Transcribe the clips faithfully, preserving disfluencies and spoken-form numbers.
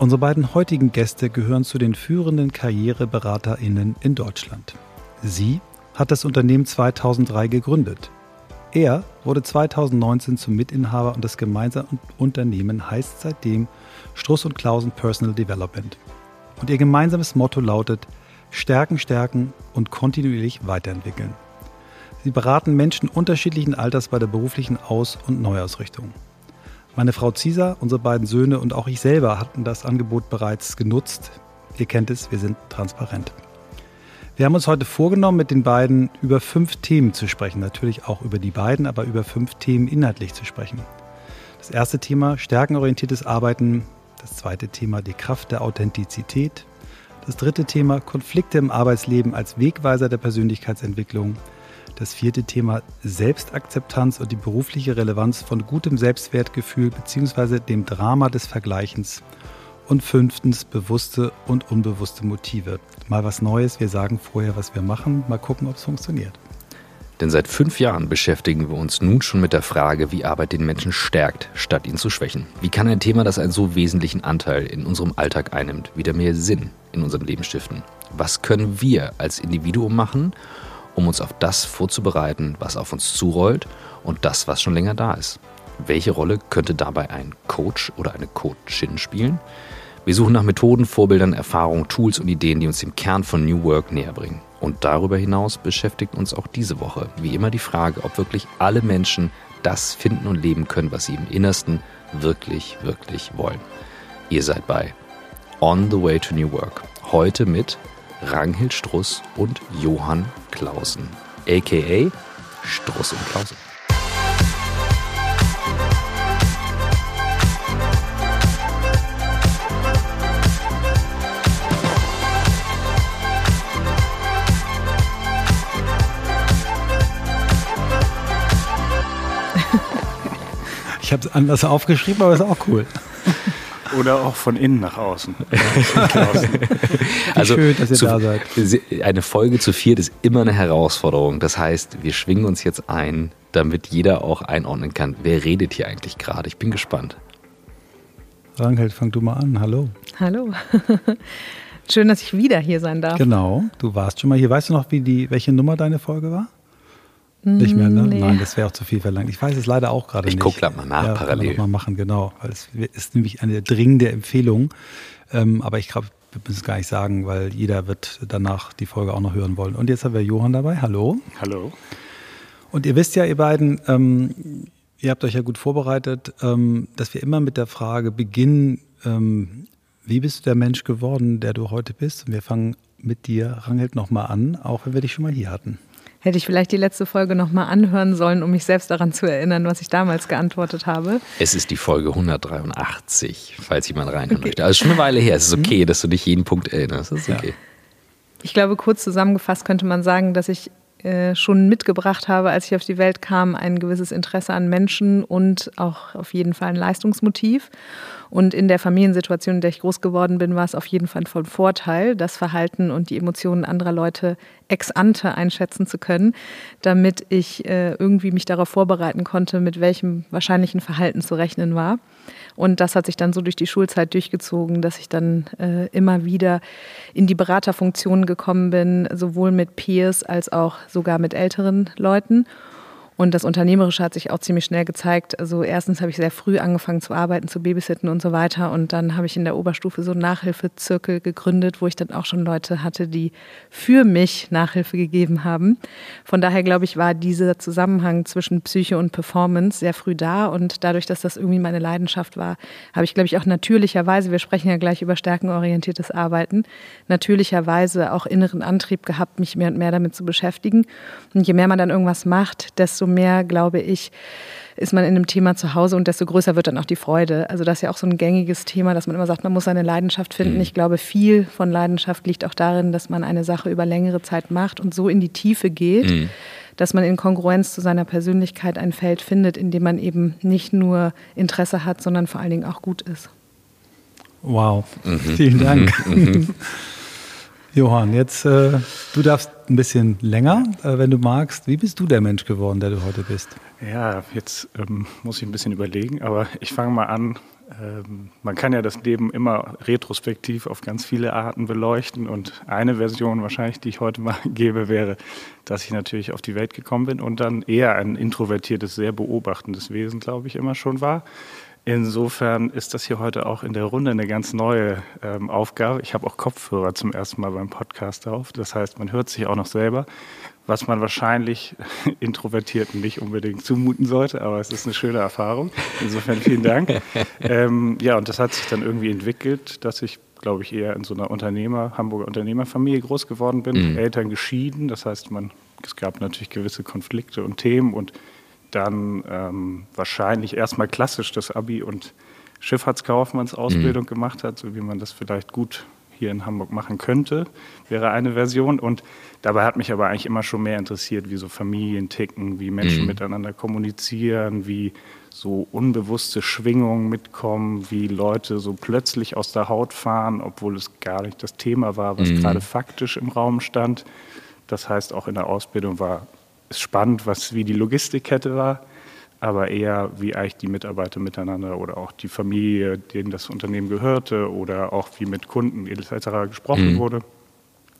Unsere beiden heutigen Gäste gehören zu den führenden KarriereberaterInnen in Deutschland. Sie hat das Unternehmen zweitausenddrei gegründet. Er wurde zweitausendneunzehn zum Mitinhaber und das gemeinsame Unternehmen heißt seitdem Struss und Claussen Personal Development. Und ihr gemeinsames Motto lautet Stärken, Stärken und kontinuierlich weiterentwickeln. Sie beraten Menschen unterschiedlichen Alters bei der beruflichen Aus- und Neuausrichtung. Meine Frau Zisa, unsere beiden Söhne und auch ich selber hatten das Angebot bereits genutzt. Ihr kennt es, wir sind transparent. Wir haben uns heute vorgenommen, mit den beiden über fünf Themen zu sprechen. Natürlich auch über die beiden, aber über fünf Themen inhaltlich zu sprechen. Das erste Thema, stärkenorientiertes Arbeiten. Das zweite Thema, die Kraft der Authentizität. Das dritte Thema, Konflikte im Arbeitsleben als Wegweiser der Persönlichkeitsentwicklung. Das vierte Thema, Selbstakzeptanz und die berufliche Relevanz von gutem Selbstwertgefühl bzw. dem Drama des Vergleichens. Und fünftens, bewusste und unbewusste Motive. Mal was Neues, wir sagen vorher, was wir machen, mal gucken, ob es funktioniert. Denn seit fünf Jahren beschäftigen wir uns nun schon mit der Frage, wie Arbeit den Menschen stärkt, statt ihn zu schwächen. Wie kann ein Thema, das einen so wesentlichen Anteil in unserem Alltag einnimmt, wieder mehr Sinn in unserem Leben stiften? Was können wir als Individuum machen, um uns auf das vorzubereiten, was auf uns zurollt und das, was schon länger da ist? Welche Rolle könnte dabei ein Coach oder eine Coachin spielen? Wir suchen nach Methoden, Vorbildern, Erfahrungen, Tools und Ideen, die uns dem Kern von New Work näher bringen. Und darüber hinaus beschäftigt uns auch diese Woche wie immer die Frage, ob wirklich alle Menschen das finden und leben können, was sie im Innersten wirklich, wirklich wollen. Ihr seid bei On the Way to New Work. Heute mit Ragnhild Struss und Johann Claussen, a k a. Struss und Claussen. Ich habe es anders aufgeschrieben, aber ist auch cool. Oder auch von innen nach außen. Also schön, dass ihr zu, da seid. Eine Folge zu viert ist immer eine Herausforderung. Das heißt, wir schwingen uns jetzt ein, damit jeder auch einordnen kann. Wer redet hier eigentlich gerade? Ich bin gespannt. Ragnhild, fang du mal an. Hallo. Hallo. Schön, dass ich wieder hier sein darf. Genau, du warst schon mal hier. Weißt du noch, wie die, welche Nummer deine Folge war? Nicht mehr, ne? Nee. Nein, das wäre auch zu viel verlangt. Ich weiß es leider auch gerade nicht. Ich gucke gleich mal nach, ja, parallel. Noch mal machen, genau. Weil es ist nämlich eine dringende Empfehlung. Ähm, aber ich glaube, wir müssen es gar nicht sagen, weil jeder wird danach die Folge auch noch hören wollen. Und jetzt haben wir Johann dabei. Hallo. Hallo. Und ihr wisst ja, ihr beiden, ähm, ihr habt euch ja gut vorbereitet, ähm, dass wir immer mit der Frage beginnen, ähm, wie bist du der Mensch geworden, der du heute bist? Und wir fangen mit dir, Ragnhild, nochmal an, auch wenn wir dich schon mal hier hatten. Hätte ich vielleicht die letzte Folge nochmal anhören sollen, um mich selbst daran zu erinnern, was ich damals geantwortet habe. Es ist die Folge hundertdreiundachtzig, falls jemand reinhören okay. möchte. Also schon eine Weile her. Es ist okay, dass du dich jeden Punkt erinnerst. Das ist okay. Ich glaube, kurz zusammengefasst könnte man sagen, dass ich äh, schon mitgebracht habe, als ich auf die Welt kam, ein gewisses Interesse an Menschen und auch auf jeden Fall ein Leistungsmotiv. Und in der Familiensituation, in der ich groß geworden bin, war es auf jeden Fall von Vorteil, das Verhalten und die Emotionen anderer Leute ex ante einschätzen zu können, damit ich äh, irgendwie mich darauf vorbereiten konnte, mit welchem wahrscheinlichen Verhalten zu rechnen war. Und das hat sich dann so durch die Schulzeit durchgezogen, dass ich dann äh, immer wieder in die Beraterfunktion gekommen bin, sowohl mit Peers als auch sogar mit älteren Leuten. Und das Unternehmerische hat sich auch ziemlich schnell gezeigt. Also erstens habe ich sehr früh angefangen zu arbeiten, zu babysitten und so weiter. Und dann habe ich in der Oberstufe so einen Nachhilfezirkel gegründet, wo ich dann auch schon Leute hatte, die für mich Nachhilfe gegeben haben. Von daher, glaube ich, war dieser Zusammenhang zwischen Psyche und Performance sehr früh da. Und dadurch, dass das irgendwie meine Leidenschaft war, habe ich, glaube ich, auch natürlicherweise, wir sprechen ja gleich über stärkenorientiertes Arbeiten, natürlicherweise auch inneren Antrieb gehabt, mich mehr und mehr damit zu beschäftigen. Und je mehr man dann irgendwas macht, desto mehr, glaube ich, ist man in einem Thema zu Hause und desto größer wird dann auch die Freude. Also das ist ja auch so ein gängiges Thema, dass man immer sagt, man muss seine Leidenschaft finden. Ich glaube, viel von Leidenschaft liegt auch darin, dass man eine Sache über längere Zeit macht und so in die Tiefe geht, mhm. dass man in Kongruenz zu seiner Persönlichkeit ein Feld findet, in dem man eben nicht nur Interesse hat, sondern vor allen Dingen auch gut ist. Wow, mhm. vielen Dank. Mhm. Johann, jetzt, äh, du darfst ein bisschen länger, äh, wenn du magst. Wie bist du der Mensch geworden, der du heute bist? Ja, jetzt ähm, muss ich ein bisschen überlegen, aber ich fange mal an, man kann ja das Leben immer retrospektiv auf ganz viele Arten beleuchten, und eine Version wahrscheinlich, die ich heute mal gebe, wäre, dass ich natürlich auf die Welt gekommen bin und dann eher ein introvertiertes, sehr beobachtendes Wesen, glaube ich, immer schon war. Insofern ist das hier heute auch in der Runde eine ganz neue ähm, Aufgabe. Ich habe auch Kopfhörer zum ersten Mal beim Podcast auf. Das heißt, man hört sich auch noch selber, was man wahrscheinlich Introvertierten nicht unbedingt zumuten sollte, aber es ist eine schöne Erfahrung. Insofern vielen Dank. ähm, ja, und das hat sich dann irgendwie entwickelt, dass ich, glaube ich, eher in so einer Unternehmer, Hamburger Unternehmerfamilie groß geworden bin. Mhm. Eltern geschieden, das heißt, man, es gab natürlich gewisse Konflikte und Themen, und dann ähm, wahrscheinlich erstmal klassisch das Abi und Schifffahrtskaufmannsausbildung mhm. gemacht hat, so wie man das vielleicht gut hier in Hamburg machen könnte, wäre eine Version. Und dabei hat mich aber eigentlich immer schon mehr interessiert, wie so Familien ticken, wie Menschen mhm. miteinander kommunizieren, wie so unbewusste Schwingungen mitkommen, wie Leute so plötzlich aus der Haut fahren, obwohl es gar nicht das Thema war, was mhm. gerade faktisch im Raum stand. Das heißt, auch in der Ausbildung war es spannend, was wie die Logistikkette war, aber eher wie eigentlich die Mitarbeiter miteinander oder auch die Familie, denen das Unternehmen gehörte, oder auch wie mit Kunden et cetera gesprochen mhm. wurde,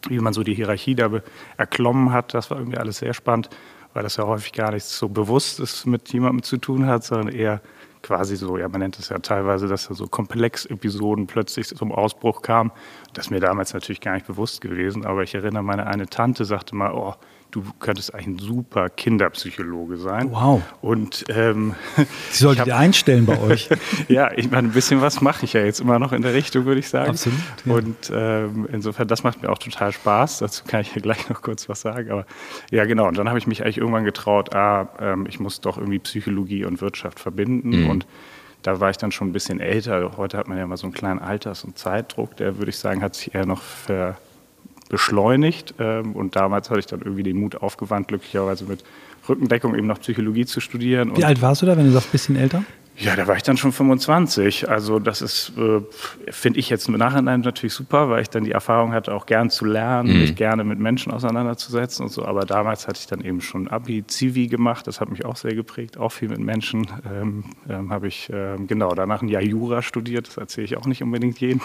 wie man so die Hierarchie da erklommen hat. Das war irgendwie alles sehr spannend, weil das ja häufig gar nichts so Bewusstes mit jemandem zu tun hat, sondern eher quasi so, ja, man nennt es ja teilweise, dass da so Komplex-Episoden plötzlich zum Ausbruch kamen. Das ist mir damals natürlich gar nicht bewusst gewesen, aber ich erinnere, meine eine Tante sagte mal, oh, du könntest eigentlich ein super Kinderpsychologe sein. Wow. Und ähm, Sie sollten die einstellen bei euch. Ja, ich meine, ein bisschen was mache ich ja jetzt immer noch in der Richtung, würde ich sagen. Absolut. Ja. Und ähm, insofern, das macht mir auch total Spaß. Dazu kann ich ja gleich noch kurz was sagen. Aber ja, genau. Und dann habe ich mich eigentlich irgendwann getraut, ah, ähm, ich muss doch irgendwie Psychologie und Wirtschaft verbinden. Mhm. Und da war ich dann schon ein bisschen älter. Heute hat man ja mal so einen kleinen Alters- und Zeitdruck. Der, würde ich sagen, hat sich eher noch ver... beschleunigt, und damals hatte ich dann irgendwie den Mut aufgewandt, glücklicherweise mit Rückendeckung eben noch Psychologie zu studieren. Und wie alt warst du da, wenn du sagst, ein bisschen älter? Ja, da war ich dann schon fünfundzwanzig. Also das ist, äh, finde ich jetzt im Nachhinein natürlich super, weil ich dann die Erfahrung hatte, auch gern zu lernen, mhm. mich gerne mit Menschen auseinanderzusetzen und so. Aber damals hatte ich dann eben schon Abi, Zivi gemacht. Das hat mich auch sehr geprägt, auch viel mit Menschen. Ähm, ähm, habe ich, ähm, genau, danach ein Jahr Jura studiert. Das erzähle ich auch nicht unbedingt jedem.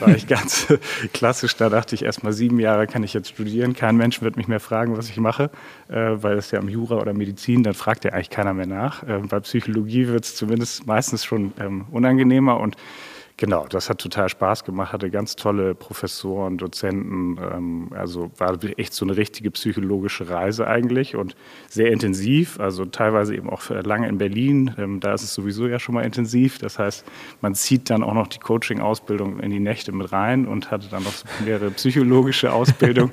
War ich ganz klassisch. Da dachte ich, erst mal sieben Jahre kann ich jetzt studieren. Kein Mensch wird mich mehr fragen, was ich mache, äh, weil das ja im Jura oder Medizin, dann fragt ja eigentlich keiner mehr nach. Äh, bei Psychologie wird es zumindest ist meistens schon ähm, unangenehmer, und genau, das hat total Spaß gemacht, hatte ganz tolle Professoren, Dozenten, ähm, also war echt so eine richtige psychologische Reise eigentlich und sehr intensiv, also teilweise eben auch lange in Berlin, ähm, da ist es sowieso ja schon mal intensiv, das heißt, man zieht dann auch noch die Coaching-Ausbildung in die Nächte mit rein und hatte dann noch so mehrere psychologische Ausbildung,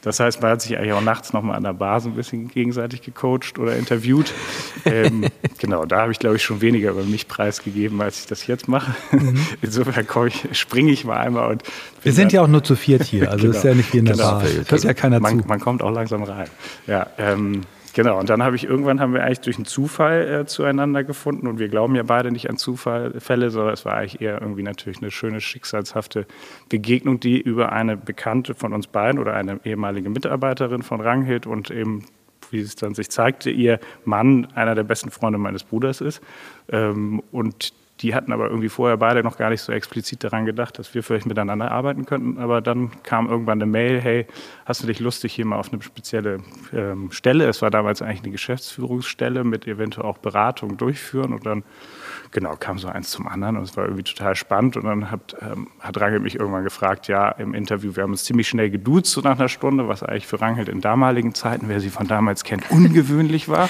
das heißt, man hat sich eigentlich auch nachts nochmal an der Bar so ein bisschen gegenseitig gecoacht oder interviewt, ähm, genau, da habe ich, glaube ich, schon weniger über mich preisgegeben, als ich das jetzt mache. Mhm. Insofern springe ich mal einmal. Und wir sind ja auch nur zu viert hier, also genau. Ist ja nicht viel in der Bar. Genau. Hört ja keiner man, zu. Man kommt auch langsam rein. Ja, ähm, genau. Und dann habe ich irgendwann, haben wir eigentlich durch einen Zufall äh, zueinander gefunden, und wir glauben ja beide nicht an Zufälle, sondern es war eigentlich eher irgendwie natürlich eine schöne, schicksalshafte Begegnung, die über eine Bekannte von uns beiden oder eine ehemalige Mitarbeiterin von Ragnhild und eben, wie es dann sich zeigte, ihr Mann, einer der besten Freunde meines Bruders ist, ähm, und die hatten aber irgendwie vorher beide noch gar nicht so explizit daran gedacht, dass wir vielleicht miteinander arbeiten könnten. Aber dann kam irgendwann eine Mail, hey, hast du dich lustig hier mal auf eine spezielle ähm, Stelle? Es war damals eigentlich eine Geschäftsführungsstelle mit eventuell auch Beratung durchführen. Und dann, genau, kam so eins zum anderen, und es war irgendwie total spannend. Und dann hat, ähm, hat Ragnhild mich irgendwann gefragt, ja, im Interview, wir haben uns ziemlich schnell geduzt, so nach einer Stunde, was eigentlich für Ragnhild in damaligen Zeiten, wer sie von damals kennt, ungewöhnlich war.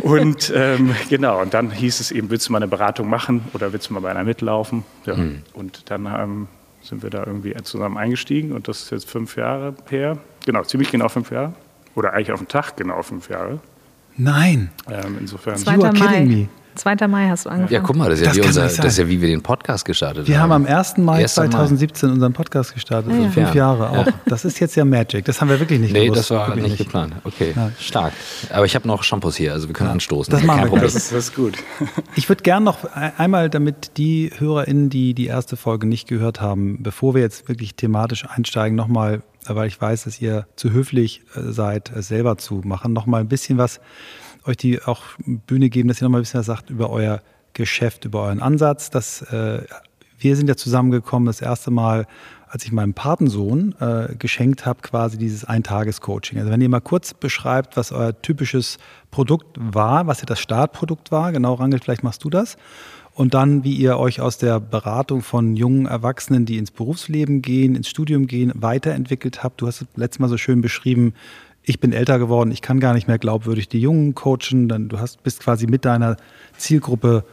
Und ähm, genau, und dann hieß es eben, willst du mal eine Beratung machen? Oder willst du mal bei einer mitlaufen? Ja. Hm. Und dann ähm, sind wir da irgendwie zusammen eingestiegen, und das ist jetzt fünf Jahre her. Genau, ziemlich genau fünf Jahre. Oder eigentlich auf den Tag genau fünf Jahre. Nein. Ähm, insofern. zweiter Mai. zweiter Mai hast du angefangen. Ja, guck mal, das ist ja, das wie, unser, das ist ja wie wir den Podcast gestartet wir haben. Wir haben am ersten Mai zweitausendsiebzehn unseren Podcast gestartet. Ah, ja. Fünf ja. Jahre auch. Das ist jetzt ja Magic. Das haben wir wirklich nicht nee, gewusst. Nee, das war nicht geplant. Okay, ja. Stark. Aber ich habe noch Shampoos hier, also wir können ja. anstoßen. Das machen wir. Das ist, das ist gut. Ich würde gerne noch einmal, damit die HörerInnen, die die erste Folge nicht gehört haben, bevor wir jetzt wirklich thematisch einsteigen, nochmal, weil ich weiß, dass ihr zu höflich seid, es selber zu machen, nochmal ein bisschen was euch die auch Bühne geben, dass ihr noch mal ein bisschen was sagt über euer Geschäft, über euren Ansatz. Das, äh, wir sind ja zusammengekommen das erste Mal, als ich meinem Patensohn äh, geschenkt habe, quasi dieses Ein-Tages-Coaching. Also wenn ihr mal kurz beschreibt, was euer typisches Produkt war, was ja das Startprodukt war, genau, Ragnhild, vielleicht machst du das. Und dann, wie ihr euch aus der Beratung von jungen Erwachsenen, die ins Berufsleben gehen, ins Studium gehen, weiterentwickelt habt. Du hast es letztes Mal so schön beschrieben, ich bin älter geworden, ich kann gar nicht mehr glaubwürdig die Jungen coachen. Dann, du hast, bist quasi mit deiner Zielgruppe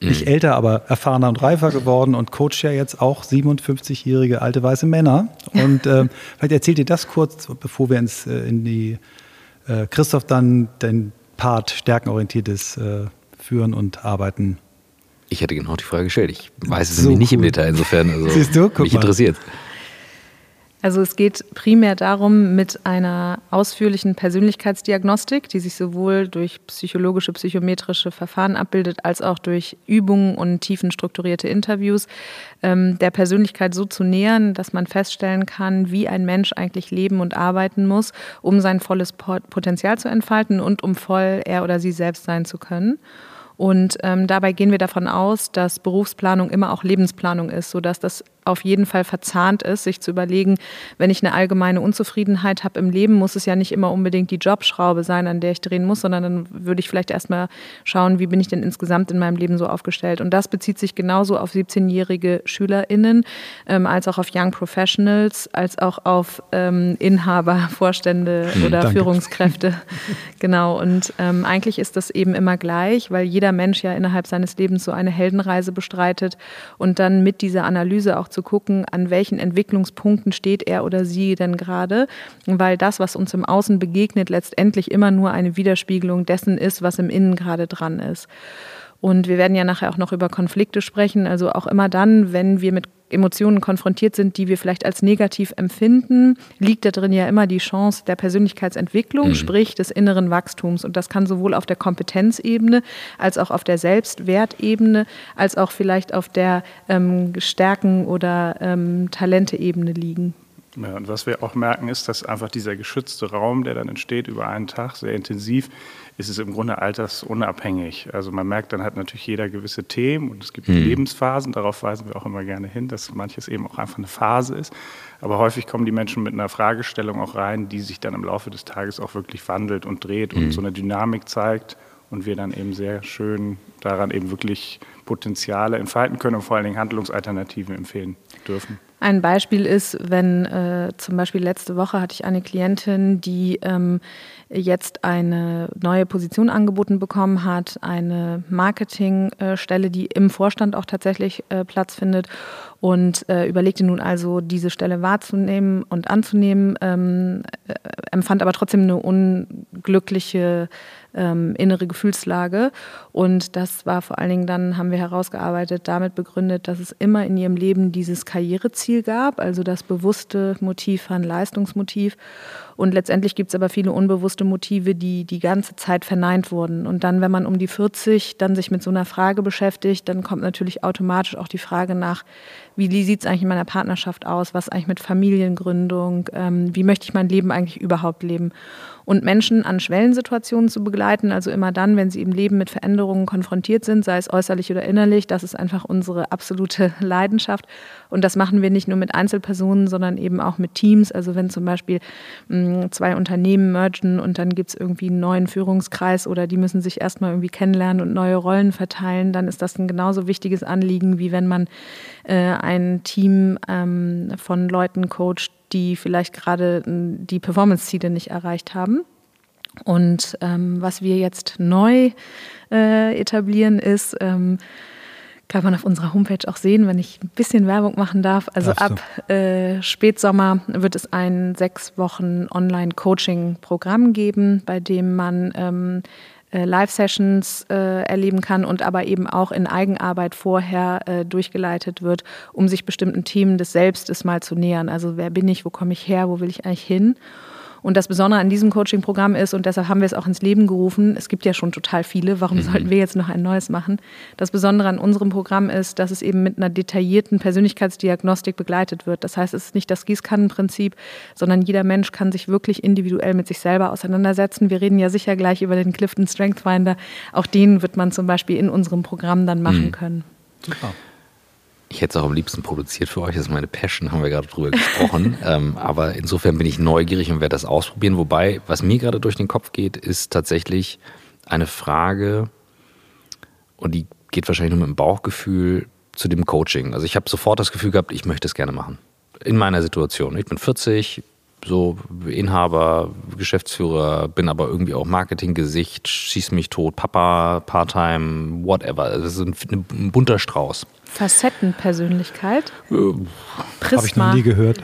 nicht mhm. älter, aber erfahrener und reifer geworden und coacht ja jetzt auch siebenundfünfzigjährige alte weiße Männer. Und äh, vielleicht erzählt ihr das kurz, bevor wir ins, äh, in die äh, Christoph dann den Part stärkenorientiertes äh, Führen und Arbeiten. Ich hätte genau die Frage gestellt. Ich weiß es so nicht cool. im Detail, insofern. Also Siehst du? Guck mich mal. Interessiert. Also es geht primär darum, mit einer ausführlichen Persönlichkeitsdiagnostik, die sich sowohl durch psychologische, psychometrische Verfahren abbildet, als auch durch Übungen und tiefenstrukturierte Interviews, ähm, der Persönlichkeit so zu nähern, dass man feststellen kann, wie ein Mensch eigentlich leben und arbeiten muss, um sein volles Potenzial zu entfalten und um voll er oder sie selbst sein zu können. Und ähm, dabei gehen wir davon aus, dass Berufsplanung immer auch Lebensplanung ist, sodass das auf jeden Fall verzahnt ist, sich zu überlegen, wenn ich eine allgemeine Unzufriedenheit habe im Leben, muss es ja nicht immer unbedingt die Jobschraube sein, an der ich drehen muss, sondern dann würde ich vielleicht erstmal schauen, wie bin ich denn insgesamt in meinem Leben so aufgestellt. Und das bezieht sich genauso auf siebzehnjährige SchülerInnen, ähm, als auch auf Young Professionals, als auch auf ähm, Inhaber, Vorstände oder Danke. Führungskräfte. Genau, und ähm, eigentlich ist das eben immer gleich, weil jeder Mensch ja innerhalb seines Lebens so eine Heldenreise bestreitet und dann mit dieser Analyse auch zu zu gucken, an welchen Entwicklungspunkten steht er oder sie denn gerade, weil das, was uns im Außen begegnet, letztendlich immer nur eine Widerspiegelung dessen ist, was im Innen gerade dran ist. Und wir werden ja nachher auch noch über Konflikte sprechen, also auch immer dann, wenn wir mit Emotionen konfrontiert sind, die wir vielleicht als negativ empfinden, liegt da drin ja immer die Chance der Persönlichkeitsentwicklung, mhm. sprich des inneren Wachstums. Und das kann sowohl auf der Kompetenzebene als auch auf der Selbstwertebene, als auch vielleicht auf der ähm, Stärken- oder ähm, Talenteebene liegen. Ja, und was wir auch merken, ist, dass einfach dieser geschützte Raum, der dann entsteht über einen Tag, sehr intensiv, ist es im Grunde altersunabhängig. Also man merkt, dann hat natürlich jeder gewisse Themen und es gibt mhm. Lebensphasen, darauf weisen wir auch immer gerne hin, dass manches eben auch einfach eine Phase ist. Aber häufig kommen die Menschen mit einer Fragestellung auch rein, die sich dann im Laufe des Tages auch wirklich wandelt und dreht mhm. und so eine Dynamik zeigt und wir dann eben sehr schön daran eben wirklich Potenziale entfalten können und vor allen Dingen Handlungsalternativen empfehlen dürfen. Ein Beispiel ist, wenn äh, zum Beispiel letzte Woche hatte ich eine Klientin, die ähm, jetzt eine neue Position angeboten bekommen hat, eine Marketingstelle, die im Vorstand auch tatsächlich äh, Platz findet und äh, überlegte nun also, diese Stelle wahrzunehmen und anzunehmen, ähm, äh, empfand aber trotzdem eine unglückliche ähm, innere Gefühlslage und das war vor allen Dingen dann, haben wir herausgearbeitet, damit begründet, dass es immer in ihrem Leben dieses Karriereziel gab, also das bewusste Motiv war ein Leistungsmotiv und letztendlich gibt es aber viele unbewusste Motive, die die ganze Zeit verneint wurden und dann, wenn man um die vierzig dann sich mit so einer Frage beschäftigt, dann kommt natürlich automatisch auch die Frage nach, wie sieht es eigentlich in meiner Partnerschaft aus, was eigentlich mit Familiengründung, ähm, wie möchte ich mein Leben eigentlich überhaupt leben und Menschen an Schwellensituationen zu begleiten, also immer dann, wenn sie im Leben mit Veränderungen konfrontiert sind, sei es äußerlich oder innerlich, das ist einfach unsere absolute Leidenschaft und das machen wir nicht nur mit Einzelpersonen, sondern eben auch mit Teams. Also wenn zum Beispiel mh, zwei Unternehmen mergen und dann gibt es irgendwie einen neuen Führungskreis oder die müssen sich erstmal irgendwie kennenlernen und neue Rollen verteilen, dann ist das ein genauso wichtiges Anliegen, wie wenn man äh, ein Team ähm, von Leuten coacht, die vielleicht gerade die Performance-Ziele nicht erreicht haben. Und ähm, was wir jetzt neu äh, etablieren ist, ähm, kann man auf unserer Homepage auch sehen, wenn ich ein bisschen Werbung machen darf. Also ab äh, Spätsommer wird es ein sechs Wochen Online-Coaching-Programm geben, bei dem man ähm, äh, Live-Sessions äh, erleben kann und aber eben auch in Eigenarbeit vorher äh, durchgeleitet wird, um sich bestimmten Themen des Selbstes mal zu nähern. Also wer bin ich, wo komme ich her, wo will ich eigentlich hin? Und das Besondere an diesem Coaching-Programm ist, und deshalb haben wir es auch ins Leben gerufen, es gibt ja schon total viele, warum mhm. sollten wir jetzt noch ein neues machen? Das Besondere an unserem Programm ist, dass es eben mit einer detaillierten Persönlichkeitsdiagnostik begleitet wird. Das heißt, es ist nicht das Gießkannenprinzip, sondern jeder Mensch kann sich wirklich individuell mit sich selber auseinandersetzen. Wir reden ja sicher gleich über den Clifton Strength Finder. Auch den wird man zum Beispiel in unserem Programm dann machen mhm. können. Super. Ich hätte es auch am liebsten produziert für euch, das ist meine Passion, haben wir gerade drüber gesprochen. ähm, aber insofern bin ich neugierig und werde das ausprobieren. Wobei, was mir gerade durch den Kopf geht, ist tatsächlich eine Frage, und die geht wahrscheinlich nur mit dem Bauchgefühl, zu dem Coaching. Also ich habe sofort das Gefühl gehabt, ich möchte es gerne machen. In meiner Situation. Ich bin vierzig, so Inhaber, Geschäftsführer, bin aber irgendwie auch Marketinggesicht, schieß mich tot, Papa, Part-Time, whatever. Das ist ein, ein bunter Strauß. Facettenpersönlichkeit? Ähm, Prisma. Habe ich noch nie gehört.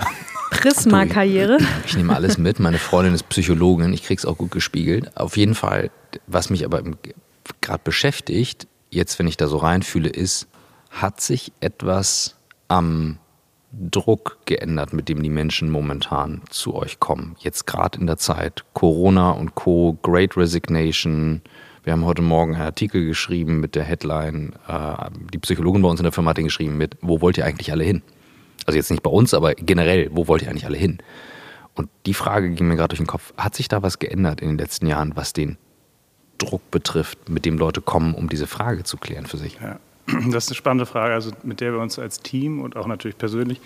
Prisma-Karriere. Ich nehme alles mit. Meine Freundin ist Psychologin. Ich kriege es auch gut gespiegelt. Auf jeden Fall, was mich aber gerade beschäftigt, jetzt, wenn ich da so reinfühle, ist, hat sich etwas am Druck geändert, mit dem die Menschen momentan zu euch kommen? Jetzt gerade in der Zeit Corona und Co., Great Resignation. Wir haben heute Morgen einen Artikel geschrieben mit der Headline, äh, die Psychologin bei uns in der Firma hat den geschrieben mit, wo wollt ihr eigentlich alle hin? Also jetzt nicht bei uns, aber generell, wo wollt ihr eigentlich alle hin? Und die Frage ging mir gerade durch den Kopf, hat sich da was geändert in den letzten Jahren, was den Druck betrifft, mit dem Leute kommen, um diese Frage zu klären für sich? Ja. Das ist eine spannende Frage, also mit der wir uns als Team und auch natürlich persönlich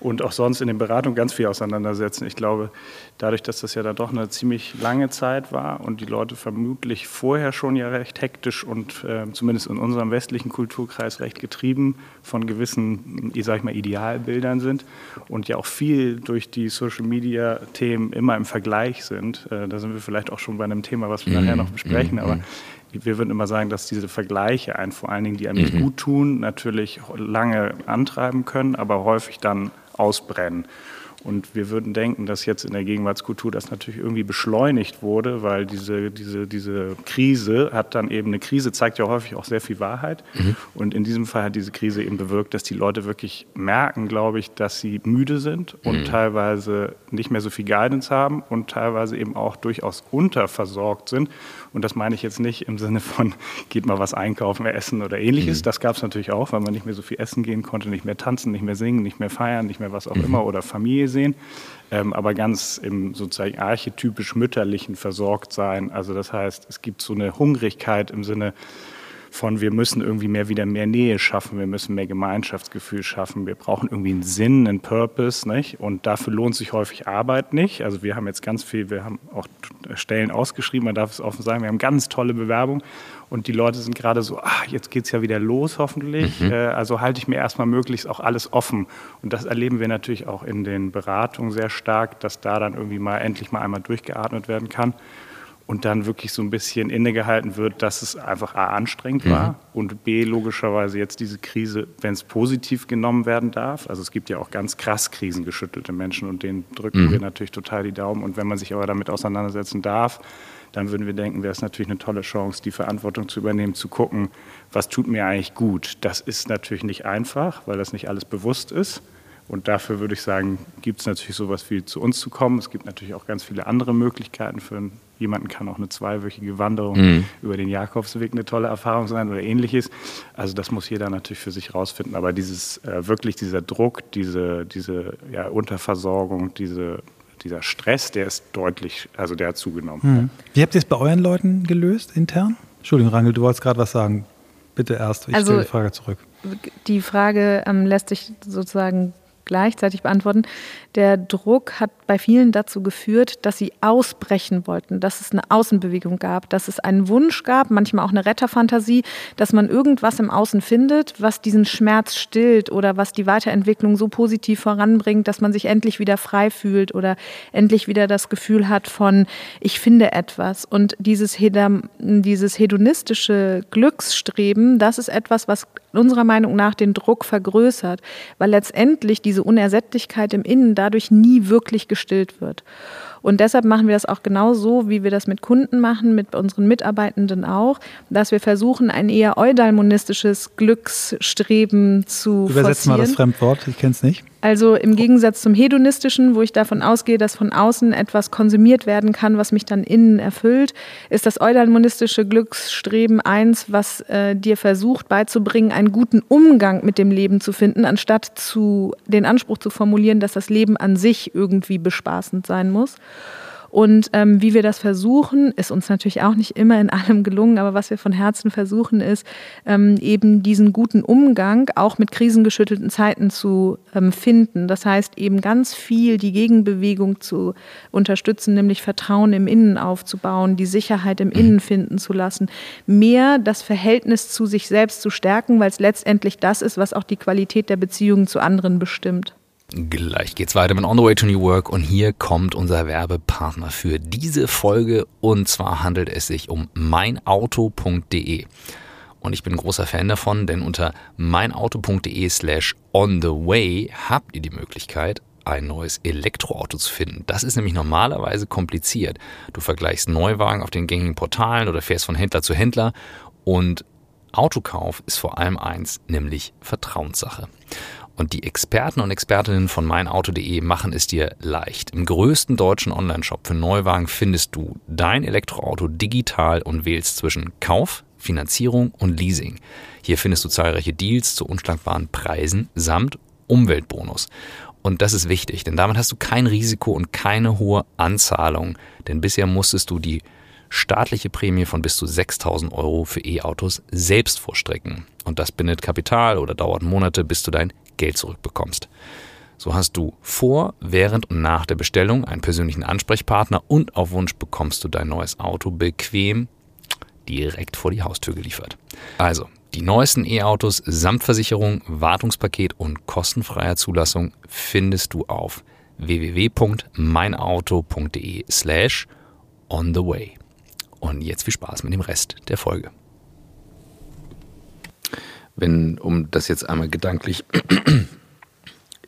und auch sonst in den Beratungen ganz viel auseinandersetzen. Ich glaube, dadurch, dass das ja dann doch eine ziemlich lange Zeit war und die Leute vermutlich vorher schon ja recht hektisch und äh, zumindest in unserem westlichen Kulturkreis recht getrieben von gewissen, ich sag mal, Idealbildern sind und ja auch viel durch die Social-Media-Themen immer im Vergleich sind. Äh, da sind wir vielleicht auch schon bei einem Thema, was wir mmh, nachher noch besprechen, mmh, aber... Mmh. Wir würden immer sagen, dass diese Vergleiche einen vor allen Dingen, die einem nicht mhm. gut tun, natürlich lange antreiben können, aber häufig dann ausbrennen. Und wir würden denken, dass jetzt in der Gegenwartskultur das natürlich irgendwie beschleunigt wurde, weil diese, diese, diese Krise hat dann eben, eine Krise zeigt ja häufig auch sehr viel Wahrheit. Mhm. Und in diesem Fall hat diese Krise eben bewirkt, dass die Leute wirklich merken, glaube ich, dass sie müde sind und mhm. teilweise nicht mehr so viel Guidance haben und teilweise eben auch durchaus unterversorgt sind. Und das meine ich jetzt nicht im Sinne von, geht mal was einkaufen, mehr essen oder ähnliches. Mhm. Das gab es natürlich auch, weil man nicht mehr so viel essen gehen konnte, nicht mehr tanzen, nicht mehr singen, nicht mehr feiern, nicht mehr was auch mhm. immer oder Familie sehen, ähm, aber ganz im sozusagen archetypisch mütterlichen Versorgtsein. Also das heißt, es gibt so eine Hungrigkeit im Sinne von, wir müssen irgendwie mehr wieder mehr Nähe schaffen, wir müssen mehr Gemeinschaftsgefühl schaffen, wir brauchen irgendwie einen Sinn, einen Purpose, nicht? Und dafür lohnt sich häufig Arbeit nicht. Also wir haben jetzt ganz viel, wir haben auch Stellen ausgeschrieben, man darf es offen sagen, wir haben ganz tolle Bewerbungen und die Leute sind gerade so, ach, jetzt geht's ja wieder los hoffentlich, mhm. also halte ich mir erstmal möglichst auch alles offen. Und das erleben wir natürlich auch in den Beratungen sehr stark, dass da dann irgendwie mal endlich mal einmal durchgeatmet werden kann. Und dann wirklich so ein bisschen innegehalten wird, dass es einfach A, anstrengend mhm. war und B, logischerweise jetzt diese Krise, wenn es positiv genommen werden darf. Also es gibt ja auch ganz krass krisengeschüttelte Menschen und denen drücken mhm. wir natürlich total die Daumen. Und wenn man sich aber damit auseinandersetzen darf, dann würden wir denken, wäre es natürlich eine tolle Chance, die Verantwortung zu übernehmen, zu gucken, was tut mir eigentlich gut. Das ist natürlich nicht einfach, weil das nicht alles bewusst ist. Und dafür würde ich sagen, gibt es natürlich sowas wie zu uns zu kommen. Es gibt natürlich auch ganz viele andere Möglichkeiten. Für jemanden kann auch eine zweiwöchige Wanderung mhm. über den Jakobsweg eine tolle Erfahrung sein oder ähnliches. Also das muss jeder natürlich für sich rausfinden. Aber dieses äh, wirklich dieser Druck, diese, diese ja, Unterversorgung, diese, dieser Stress, der ist deutlich, also der hat zugenommen. Mhm. Wie habt ihr es bei euren Leuten gelöst intern? Entschuldigung, Ragnhild, du wolltest gerade was sagen. Bitte erst, ich also, stelle die Frage zurück. Die Frage ähm, lässt sich sozusagen gleichzeitig beantworten. Der Druck hat bei vielen dazu geführt, dass sie ausbrechen wollten, dass es eine Außenbewegung gab, dass es einen Wunsch gab, manchmal auch eine Retterfantasie, dass man irgendwas im Außen findet, was diesen Schmerz stillt oder was die Weiterentwicklung so positiv voranbringt, dass man sich endlich wieder frei fühlt oder endlich wieder das Gefühl hat von, ich finde etwas. Und dieses, hedam, dieses hedonistische Glücksstreben, das ist etwas, was unserer Meinung nach den Druck vergrößert, weil letztendlich diese diese Unersättlichkeit im Innen dadurch nie wirklich gestillt wird. Und deshalb machen wir das auch genau so, wie wir das mit Kunden machen, mit unseren Mitarbeitenden auch, dass wir versuchen, ein eher eudaimonistisches Glücksstreben zu forcieren. Übersetzt mal das Fremdwort, ich kenne es nicht. Also im Gegensatz zum hedonistischen, wo ich davon ausgehe, dass von außen etwas konsumiert werden kann, was mich dann innen erfüllt, ist das eudaimonistische Glücksstreben eins, was äh, dir versucht beizubringen, einen guten Umgang mit dem Leben zu finden, anstatt zu, den Anspruch zu formulieren, dass das Leben an sich irgendwie bespaßend sein muss. Und ähm, wie wir das versuchen, ist uns natürlich auch nicht immer in allem gelungen, aber was wir von Herzen versuchen ist, ähm, eben diesen guten Umgang auch mit krisengeschüttelten Zeiten zu ähm, finden. Das heißt eben ganz viel die Gegenbewegung zu unterstützen, nämlich Vertrauen im Innen aufzubauen, die Sicherheit im Innen finden zu lassen, mehr das Verhältnis zu sich selbst zu stärken, weil es letztendlich das ist, was auch die Qualität der Beziehungen zu anderen bestimmt. Gleich geht's weiter mit On the Way to New Work und hier kommt unser Werbepartner für diese Folge und zwar handelt es sich um meinauto punkt de und ich bin großer Fan davon, denn unter meinauto.de slash on the way habt ihr die Möglichkeit, ein neues Elektroauto zu finden. Das ist nämlich normalerweise kompliziert. Du vergleichst Neuwagen auf den gängigen Portalen oder fährst von Händler zu Händler und Autokauf ist vor allem eins, nämlich Vertrauenssache. Und die Experten und Expertinnen von meinauto punkt de machen es dir leicht. Im größten deutschen Onlineshop für Neuwagen findest du dein Elektroauto digital und wählst zwischen Kauf, Finanzierung und Leasing. Hier findest du zahlreiche Deals zu unschlagbaren Preisen samt Umweltbonus. Und das ist wichtig, denn damit hast du kein Risiko und keine hohe Anzahlung. Denn bisher musstest du die staatliche Prämie von bis zu sechstausend Euro für E-Autos selbst vorstrecken. Und das bindet Kapital oder dauert Monate, bis du dein Geld zurückbekommst. So hast du vor, während und nach der Bestellung einen persönlichen Ansprechpartner und auf Wunsch bekommst du dein neues Auto bequem direkt vor die Haustür geliefert. Also, die neuesten E-Autos samt Versicherung, Wartungspaket und kostenfreier Zulassung findest du auf www.meinauto.de slash on the way. Und jetzt viel Spaß mit dem Rest der Folge. Wenn, um das jetzt einmal gedanklich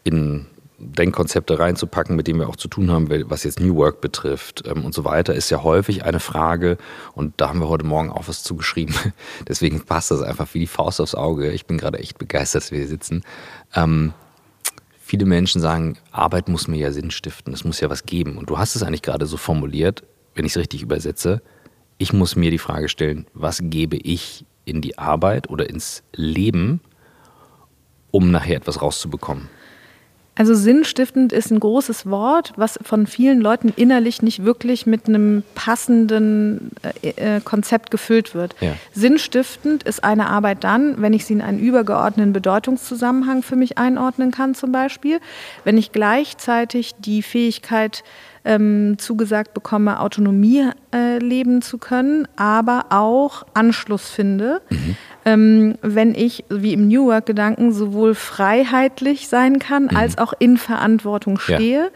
in Denkkonzepte reinzupacken, mit denen wir auch zu tun haben, was jetzt New Work betrifft ähm, und so weiter, ist ja häufig eine Frage, und da haben wir heute Morgen auch was zugeschrieben, deswegen passt das einfach wie die Faust aufs Auge. Ich bin gerade echt begeistert, dass wir hier sitzen. Ähm, viele Menschen sagen, Arbeit muss mir ja Sinn stiften, es muss ja was geben. Und du hast es eigentlich gerade so formuliert, wenn ich es richtig übersetze, ich muss mir die Frage stellen, was gebe ich in die Arbeit oder ins Leben, um nachher etwas rauszubekommen? Also sinnstiftend ist ein großes Wort, was von vielen Leuten innerlich nicht wirklich mit einem passenden äh, Konzept gefüllt wird. Ja. Sinnstiftend ist eine Arbeit dann, wenn ich sie in einen übergeordneten Bedeutungszusammenhang für mich einordnen kann zum Beispiel, wenn ich gleichzeitig die Fähigkeit ähm, zugesagt bekomme, Autonomie äh, leben zu können, aber auch Anschluss finde. Mhm. Ähm, wenn ich, wie im New Work-Gedanken, sowohl freiheitlich sein kann, mhm. als auch in Verantwortung stehe. Ja.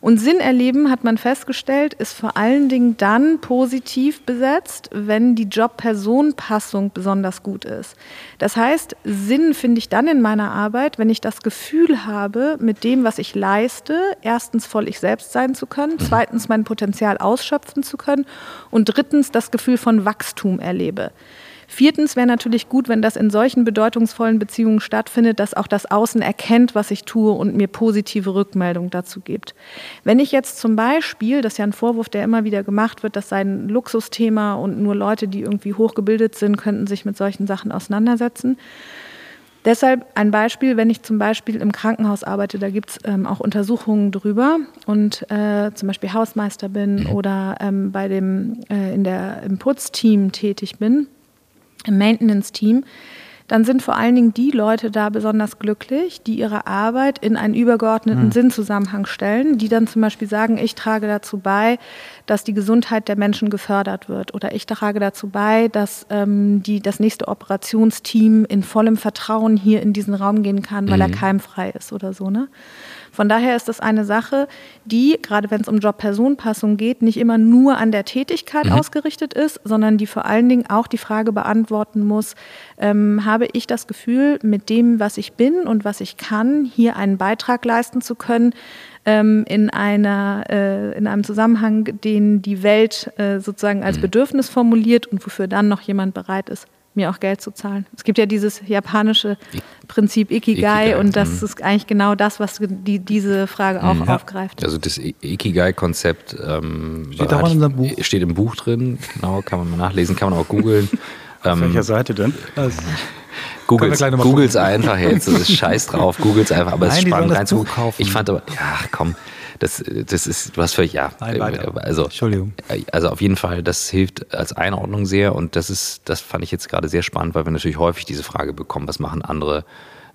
Und Sinn erleben, hat man festgestellt, ist vor allen Dingen dann positiv besetzt, wenn die Job-Person-Passung besonders gut ist. Das heißt, Sinn finde ich dann in meiner Arbeit, wenn ich das Gefühl habe, mit dem, was ich leiste, erstens voll ich selbst sein zu können, zweitens mein Potenzial ausschöpfen zu können und drittens das Gefühl von Wachstum erlebe. Viertens wäre natürlich gut, wenn das in solchen bedeutungsvollen Beziehungen stattfindet, dass auch das Außen erkennt, was ich tue und mir positive Rückmeldung dazu gibt. Wenn ich jetzt zum Beispiel, das ist ja ein Vorwurf, der immer wieder gemacht wird, das sei ein Luxusthema und nur Leute, die irgendwie hochgebildet sind, könnten sich mit solchen Sachen auseinandersetzen. Deshalb ein Beispiel, wenn ich zum Beispiel im Krankenhaus arbeite, da gibt es ähm, auch Untersuchungen drüber und äh, zum Beispiel Hausmeister bin oder ähm, bei dem, äh, in der, im Putzteam tätig bin, im Maintenance-Team, dann sind vor allen Dingen die Leute da besonders glücklich, die ihre Arbeit in einen übergeordneten mhm. Sinnzusammenhang stellen, die dann zum Beispiel sagen, ich trage dazu bei, dass die Gesundheit der Menschen gefördert wird oder ich trage dazu bei, dass ähm, die, das nächste Operationsteam in vollem Vertrauen hier in diesen Raum gehen kann, weil mhm. er keimfrei ist oder so, ne? Von daher ist das eine Sache, die, gerade wenn es um Job-Person-Passung geht, nicht immer nur an der Tätigkeit mhm. ausgerichtet ist, sondern die vor allen Dingen auch die Frage beantworten muss, ähm, habe habe ich das Gefühl, mit dem, was ich bin und was ich kann, hier einen Beitrag leisten zu können, ähm, in einer, äh, in einem Zusammenhang, den die Welt äh, sozusagen als Bedürfnis formuliert und wofür dann noch jemand bereit ist, mir auch Geld zu zahlen. Es gibt ja dieses japanische Prinzip Ikigai, Ikigai und das mh. ist eigentlich genau das, was die, diese Frage auch ja. aufgreift. Also das Ikigai-Konzept ähm, steht, auch in Buch. steht im Buch drin, genau, kann man mal nachlesen, kann man auch googeln. Auf ähm, welcher Seite denn? Also, Google es einfach jetzt, das ist scheiß drauf, Google es einfach, aber es ist spannend reinzugucken. Ich fand aber, ja komm, das, das ist, du hast völlig, ja. Nein, also, Entschuldigung. Also auf jeden Fall, das hilft als Einordnung sehr und das ist, das fand ich jetzt gerade sehr spannend, weil wir natürlich häufig diese Frage bekommen, was machen andere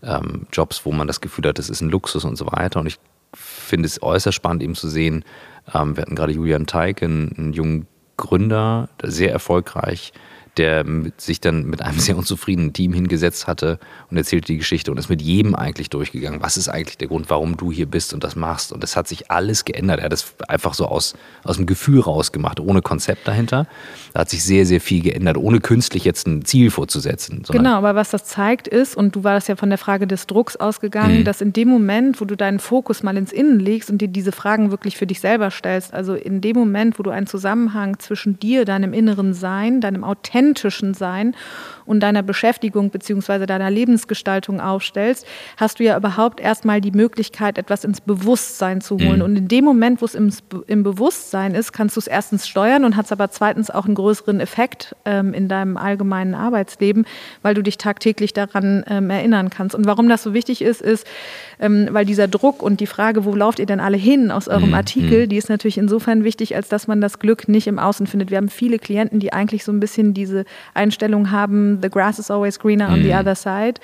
ähm, Jobs, wo man das Gefühl hat, das ist ein Luxus und so weiter und ich finde es äußerst spannend eben zu sehen, ähm, wir hatten gerade Julian Teig, einen, einen jungen Gründer, sehr erfolgreich, der sich dann mit einem sehr unzufriedenen Team hingesetzt hatte und erzählte die Geschichte und ist mit jedem eigentlich durchgegangen. Was ist eigentlich der Grund, warum du hier bist und das machst? Und das hat sich alles geändert. Er hat das einfach so aus, aus dem Gefühl rausgemacht, ohne Konzept dahinter. Da hat sich sehr, sehr viel geändert, ohne künstlich jetzt ein Ziel vorzusetzen. Genau, aber was das zeigt ist, und du warst ja von der Frage des Drucks ausgegangen, mhm. dass in dem Moment, wo du deinen Fokus mal ins Innen legst und dir diese Fragen wirklich für dich selber stellst, also in dem Moment, wo du einen Zusammenhang zwischen dir, deinem inneren Sein, deinem authentischen Sein und deiner Beschäftigung bzw. deiner Lebensgestaltung aufstellst, hast du ja überhaupt erstmal die Möglichkeit, etwas ins Bewusstsein zu holen. Mhm. Und in dem Moment, wo es im, im Bewusstsein ist, kannst du es erstens steuern und hast aber zweitens auch einen größeren Effekt ähm, in deinem allgemeinen Arbeitsleben, weil du dich tagtäglich daran ähm, erinnern kannst. Und warum das so wichtig ist, ist, ähm, weil dieser Druck und die Frage, wo lauft ihr denn alle hin aus eurem mhm. Artikel, die ist natürlich insofern wichtig, als dass man das Glück nicht im Außen findet. Wir haben viele Klienten, die eigentlich so ein bisschen diese Einstellung haben, the grass is always greener on the other side.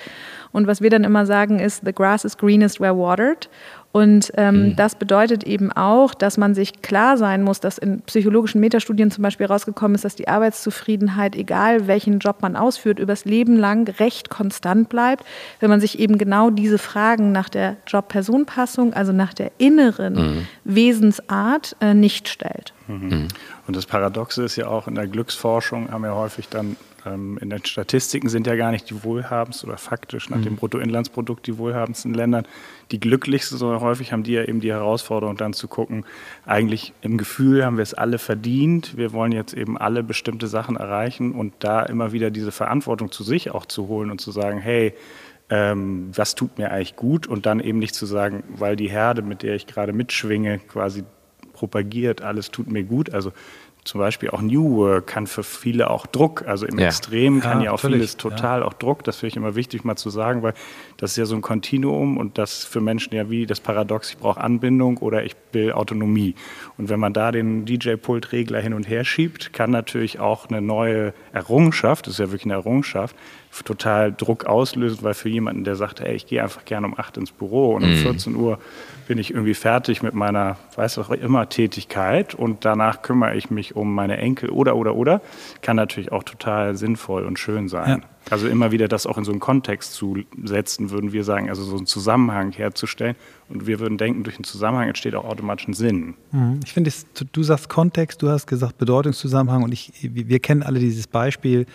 Und was wir dann immer sagen ist, the grass is greenest where watered. Und ähm, mhm. das bedeutet eben auch, dass man sich klar sein muss, dass in psychologischen Metastudien zum Beispiel rausgekommen ist, dass die Arbeitszufriedenheit, egal welchen Job man ausführt, übers Leben lang recht konstant bleibt, wenn man sich eben genau diese Fragen nach der Job-Person-Passung, also nach der inneren mhm. Wesensart, äh, nicht stellt. Mhm. Und das Paradoxe ist ja auch, in der Glücksforschung haben wir häufig dann, ähm, in den Statistiken sind ja gar nicht die wohlhabendsten oder faktisch nach mhm. dem Bruttoinlandsprodukt die wohlhabendsten Ländern, die glücklichsten, sondern häufig haben die ja eben die Herausforderung dann zu gucken, eigentlich im Gefühl haben wir es alle verdient, wir wollen jetzt eben alle bestimmte Sachen erreichen und da immer wieder diese Verantwortung zu sich auch zu holen und zu sagen, hey, Ähm, was tut mir eigentlich gut? Und dann eben nicht zu sagen, weil die Herde, mit der ich gerade mitschwinge, quasi propagiert, alles tut mir gut. Also zum Beispiel auch New Work kann für viele auch Druck, also im ja. Extrem kann ja, ja auch natürlich. vieles total ja. auch Druck. Das finde ich immer wichtig mal zu sagen, weil das ist ja so ein Kontinuum und das für Menschen ja wie das Paradox, ich brauche Anbindung oder ich will Autonomie. Und wenn man da den D J-Pult-Regler hin und her schiebt, kann natürlich auch eine neue Errungenschaft, das ist ja wirklich eine Errungenschaft, total Druck auslösen, weil für jemanden, der sagt, ey, ich gehe einfach gerne um acht ins Büro und um mhm. vierzehn Uhr bin ich irgendwie fertig mit meiner, weiß auch immer, Tätigkeit und danach kümmere ich mich um meine Enkel oder, oder, oder, kann natürlich auch total sinnvoll und schön sein. Ja. Also immer wieder das auch in so einen Kontext zu setzen, würden wir sagen, also so einen Zusammenhang herzustellen. Und wir würden denken, durch einen Zusammenhang entsteht auch automatisch ein Sinn. Ich finde, du sagst Kontext, du hast gesagt Bedeutungszusammenhang und ich, wir kennen alle dieses Beispiel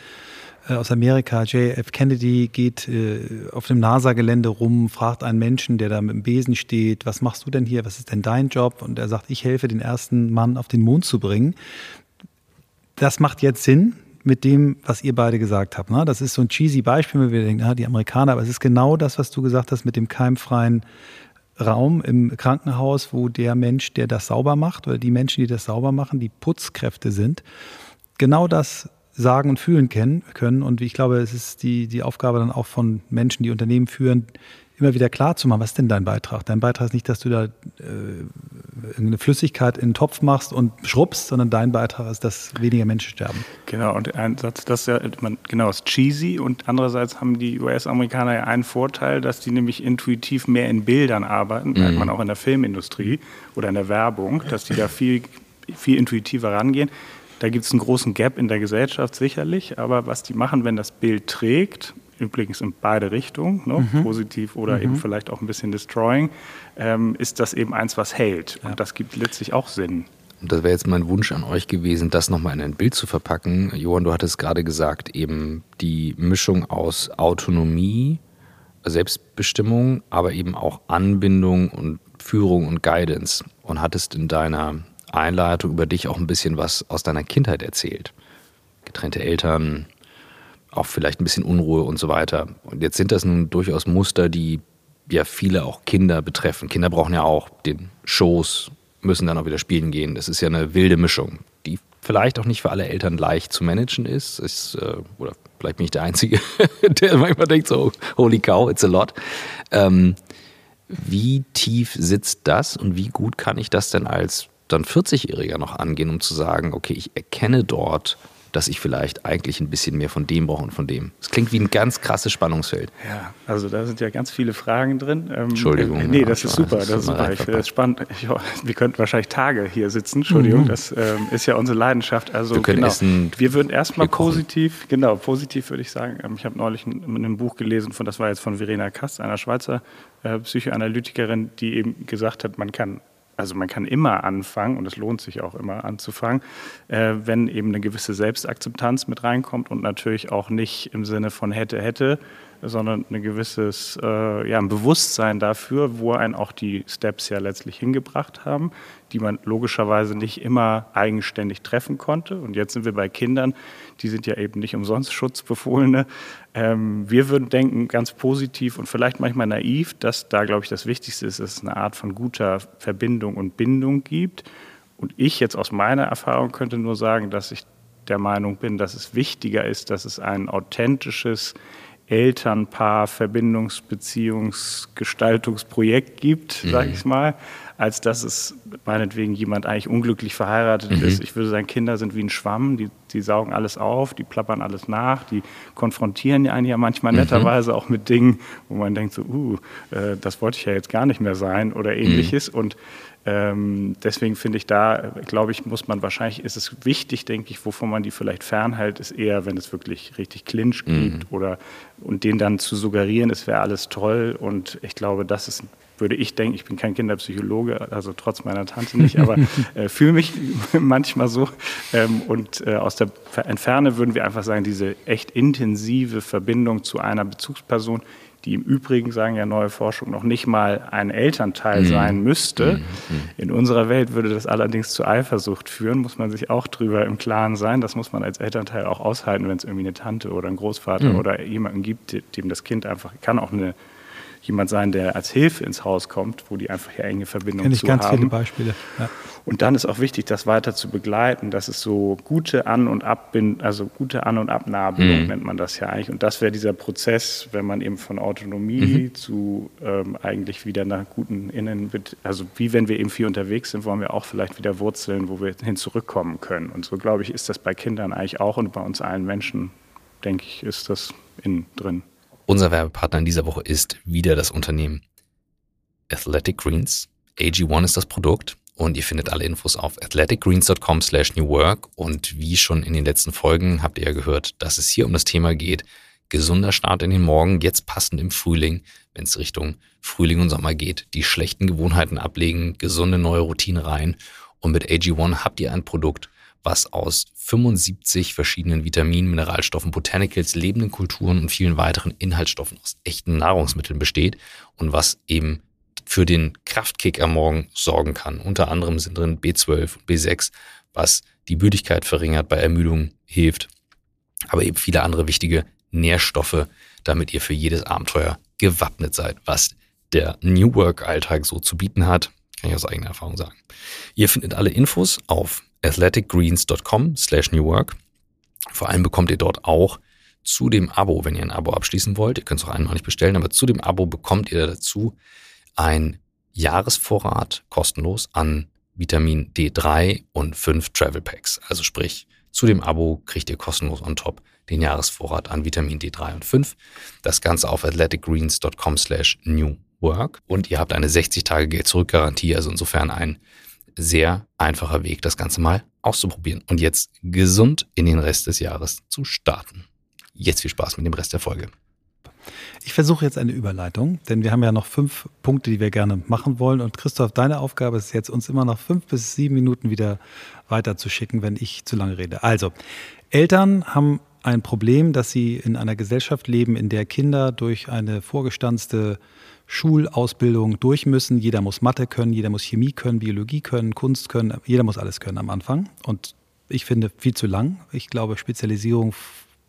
aus Amerika. J F Kennedy geht äh, auf dem NASA-Gelände rum, fragt einen Menschen, der da mit dem Besen steht, was machst du denn hier, was ist denn dein Job? Und er sagt, ich helfe, den ersten Mann auf den Mond zu bringen. Das macht jetzt Sinn mit dem, was ihr beide gesagt habt. Ne? Das ist so ein cheesy Beispiel, wenn wir denken, ah, die Amerikaner, aber es ist genau das, was du gesagt hast mit dem keimfreien Raum im Krankenhaus, wo der Mensch, der das sauber macht oder die Menschen, die das sauber machen, die Putzkräfte sind, genau das sagen und fühlen können. Und ich glaube, es ist die, die Aufgabe dann auch von Menschen, die Unternehmen führen, immer wieder klar zu machen, was ist denn dein Beitrag? Dein Beitrag ist nicht, dass du da äh, irgendeine Flüssigkeit in den Topf machst und schrubbst, sondern dein Beitrag ist, dass weniger Menschen sterben. Genau, und ein Satz, das ist ja, man, genau, ist cheesy und andererseits haben die U S-Amerikaner ja einen Vorteil, dass die nämlich intuitiv mehr in Bildern arbeiten, merkt mhm. man auch in der Filmindustrie oder in der Werbung, dass die da viel, viel intuitiver rangehen. Da gibt es einen großen Gap in der Gesellschaft sicherlich, aber was die machen, wenn das Bild trägt, übrigens in beide Richtungen, ne, mhm. positiv oder mhm. eben vielleicht auch ein bisschen destroying, ähm, ist das eben eins, was hält. Ja. Und das gibt letztlich auch Sinn. das wäre jetzt mein Wunsch an euch gewesen, das nochmal in ein Bild zu verpacken. Johann, du hattest gerade gesagt, eben die Mischung aus Autonomie, Selbstbestimmung, aber eben auch Anbindung und Führung und Guidance, und hattest in deiner Einleitung über dich auch ein bisschen was aus deiner Kindheit erzählt. Getrennte Eltern, auch vielleicht ein bisschen Unruhe und so weiter. Und jetzt sind das nun durchaus Muster, die ja viele auch Kinder betreffen. Kinder brauchen ja auch den Schoß, müssen dann auch wieder spielen gehen. Das ist ja eine wilde Mischung, die vielleicht auch nicht für alle Eltern leicht zu managen ist. ist äh, oder vielleicht bin ich der Einzige, der manchmal denkt so, holy cow, it's a lot. Ähm, wie tief sitzt das und wie gut kann ich das denn als dann vierzigjähriger noch angehen, um zu sagen, okay, ich erkenne dort, dass ich vielleicht eigentlich ein bisschen mehr von dem brauche und von dem. Das klingt wie ein ganz krasses Spannungsfeld. Ja, also da sind ja ganz viele Fragen drin. Ähm, Entschuldigung. Äh, nee, das ja, ist super, das ist super. Ich finde das spannend. Ich, wir könnten wahrscheinlich Tage hier sitzen, Entschuldigung, mhm. das ähm, ist ja unsere Leidenschaft. Also, wir können genau. essen. Wir würden erstmal positiv, genau, positiv würde ich sagen, ähm, ich habe neulich ein, ein Buch gelesen, von, das war jetzt von Verena Kast, einer Schweizer äh, Psychoanalytikerin, die eben gesagt hat, man kann Also man kann immer anfangen, und es lohnt sich auch immer anzufangen, äh, wenn eben eine gewisse Selbstakzeptanz mit reinkommt und natürlich auch nicht im Sinne von hätte, hätte, sondern ein gewisses äh, ja, ein Bewusstsein dafür, wo einen auch die Steps ja letztlich hingebracht haben, die man logischerweise nicht immer eigenständig treffen konnte. Und jetzt sind wir bei Kindern, die sind ja eben nicht umsonst Schutzbefohlene. Ähm, wir würden denken, ganz positiv und vielleicht manchmal naiv, dass da, glaube ich, das Wichtigste ist, dass es eine Art von guter Verbindung und Bindung gibt. Und ich jetzt aus meiner Erfahrung könnte nur sagen, dass ich der Meinung bin, dass es wichtiger ist, dass es ein authentisches Elternpaar, Verbindungsbeziehungs-, Gestaltungsprojekt gibt, mhm. sage ich mal, als dass es meinetwegen jemand eigentlich unglücklich verheiratet mhm. ist. Ich würde sagen, Kinder sind wie ein Schwamm, die, die saugen alles auf, die plappern alles nach, die konfrontieren einen ja manchmal mhm. netterweise auch mit Dingen, wo man denkt so, uh, äh, das wollte ich ja jetzt gar nicht mehr sein oder ähnliches mhm. und ähm, deswegen finde ich da, glaube ich, muss man wahrscheinlich, ist es wichtig, denke ich, wovon man die vielleicht fernhält, ist eher, wenn es wirklich richtig Clinch gibt mhm. oder und denen dann zu suggerieren, es wäre alles toll. Und ich glaube, das ist, würde ich denken, ich bin kein Kinderpsychologe, also trotz meiner Tante nicht, aber äh, fühle mich manchmal so. Ähm, und äh, aus der Ferne würden wir einfach sagen, diese echt intensive Verbindung zu einer Bezugsperson, die im Übrigen, sagen ja neue Forschung, noch nicht mal ein Elternteil mhm. sein müsste. Mhm. In unserer Welt würde das allerdings zu Eifersucht führen, muss man sich auch drüber im Klaren sein. Das muss man als Elternteil auch aushalten, wenn es irgendwie eine Tante oder einen Großvater mhm. oder jemanden gibt, dem das Kind einfach, kann auch eine, jemand sein, der als Hilfe ins Haus kommt, wo die einfach eine enge Verbindung Kenn ich zu ganz haben. Viele Beispiele. Ja. Und dann ist auch wichtig, das weiter zu begleiten. Das ist so gute An- und Abbind, also gute An- und Abnabelung, mhm. nennt man das ja eigentlich. Und das wäre dieser Prozess, wenn man eben von Autonomie mhm. zu ähm, eigentlich wieder einer guten Innen, also wie wenn wir eben viel unterwegs sind, wollen wir auch vielleicht wieder Wurzeln, wo wir hin zurückkommen können. Und so, glaube ich, ist das bei Kindern eigentlich auch und bei uns allen Menschen, denke ich, ist das innen drin. Unser Werbepartner in dieser Woche ist wieder das Unternehmen Athletic Greens. A G eins ist das Produkt. Und ihr findet alle Infos auf athletic greens dot com slash new work. Und wie schon in den letzten Folgen habt ihr ja gehört, dass es hier um das Thema geht, gesunder Start in den Morgen, jetzt passend im Frühling, wenn es Richtung Frühling und Sommer geht, die schlechten Gewohnheiten ablegen, gesunde neue Routinen rein. Und mit A G eins habt ihr ein Produkt, was aus fünfundsiebzig verschiedenen Vitaminen, Mineralstoffen, Botanicals, lebenden Kulturen und vielen weiteren Inhaltsstoffen aus echten Nahrungsmitteln besteht und was eben für den Kraftkick am Morgen sorgen kann. Unter anderem sind drin B zwölf und B sechs, was die Müdigkeit verringert, bei Ermüdung hilft, aber eben viele andere wichtige Nährstoffe, damit ihr für jedes Abenteuer gewappnet seid, was der New Work Alltag so zu bieten hat, kann ich aus eigener Erfahrung sagen. Ihr findet alle Infos auf athletic greens dot com slash new work. Vor allem bekommt ihr dort auch zu dem Abo, wenn ihr ein Abo abschließen wollt, ihr könnt es auch einmalig bestellen, aber zu dem Abo bekommt ihr dazu ein Jahresvorrat kostenlos an Vitamin D drei und fünf Travel Packs. Also sprich, zu dem Abo kriegt ihr kostenlos on top den Jahresvorrat an Vitamin D drei und fünf. Das Ganze auf athletic greens dot com slash new work. Und ihr habt eine sechzig Tage Geld-Zurück-Garantie. Also insofern ein sehr einfacher Weg, das Ganze mal auszuprobieren und jetzt gesund in den Rest des Jahres zu starten. Jetzt viel Spaß mit dem Rest der Folge. Ich versuche jetzt eine Überleitung, denn wir haben ja noch fünf Punkte, die wir gerne machen wollen. Und Christoph, deine Aufgabe ist jetzt, uns immer noch fünf bis sieben Minuten wieder weiterzuschicken, wenn ich zu lange rede. Also, Eltern haben ein Problem, dass sie in einer Gesellschaft leben, in der Kinder durch eine vorgestanzte Schulausbildung durch müssen. Jeder muss Mathe können, jeder muss Chemie können, Biologie können, Kunst können, jeder muss alles können am Anfang. Und ich finde, viel zu lang. Ich glaube, Spezialisierung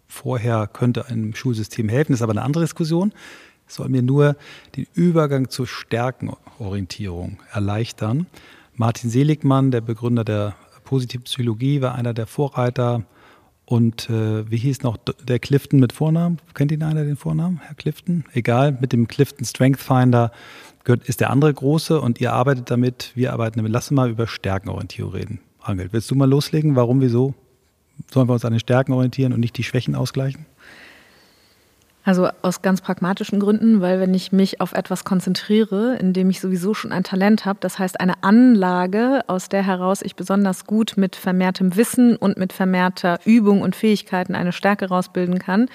vorher könnte einem Schulsystem helfen, das ist aber eine andere Diskussion. Es soll mir nur den Übergang zur Stärkenorientierung erleichtern. Martin Seligmann, der Begründer der positiven Psychologie, war einer der Vorreiter. Und äh, wie hieß noch der Clifton mit Vornamen? Kennt ihn einer den Vornamen, Herr Clifton? Egal, mit dem Clifton Strength Finder gehört, ist der andere große und ihr arbeitet damit, wir arbeiten damit. Lass uns mal über Stärkenorientierung reden. Ragnhild, willst du mal loslegen? Warum, wieso? Sollen wir uns an den Stärken orientieren und nicht die Schwächen ausgleichen? Also aus ganz pragmatischen Gründen, weil wenn ich mich auf etwas konzentriere, in dem ich sowieso schon ein Talent habe, das heißt eine Anlage, aus der heraus ich besonders gut mit vermehrtem Wissen und mit vermehrter Übung und Fähigkeiten eine Stärke rausbilden kann.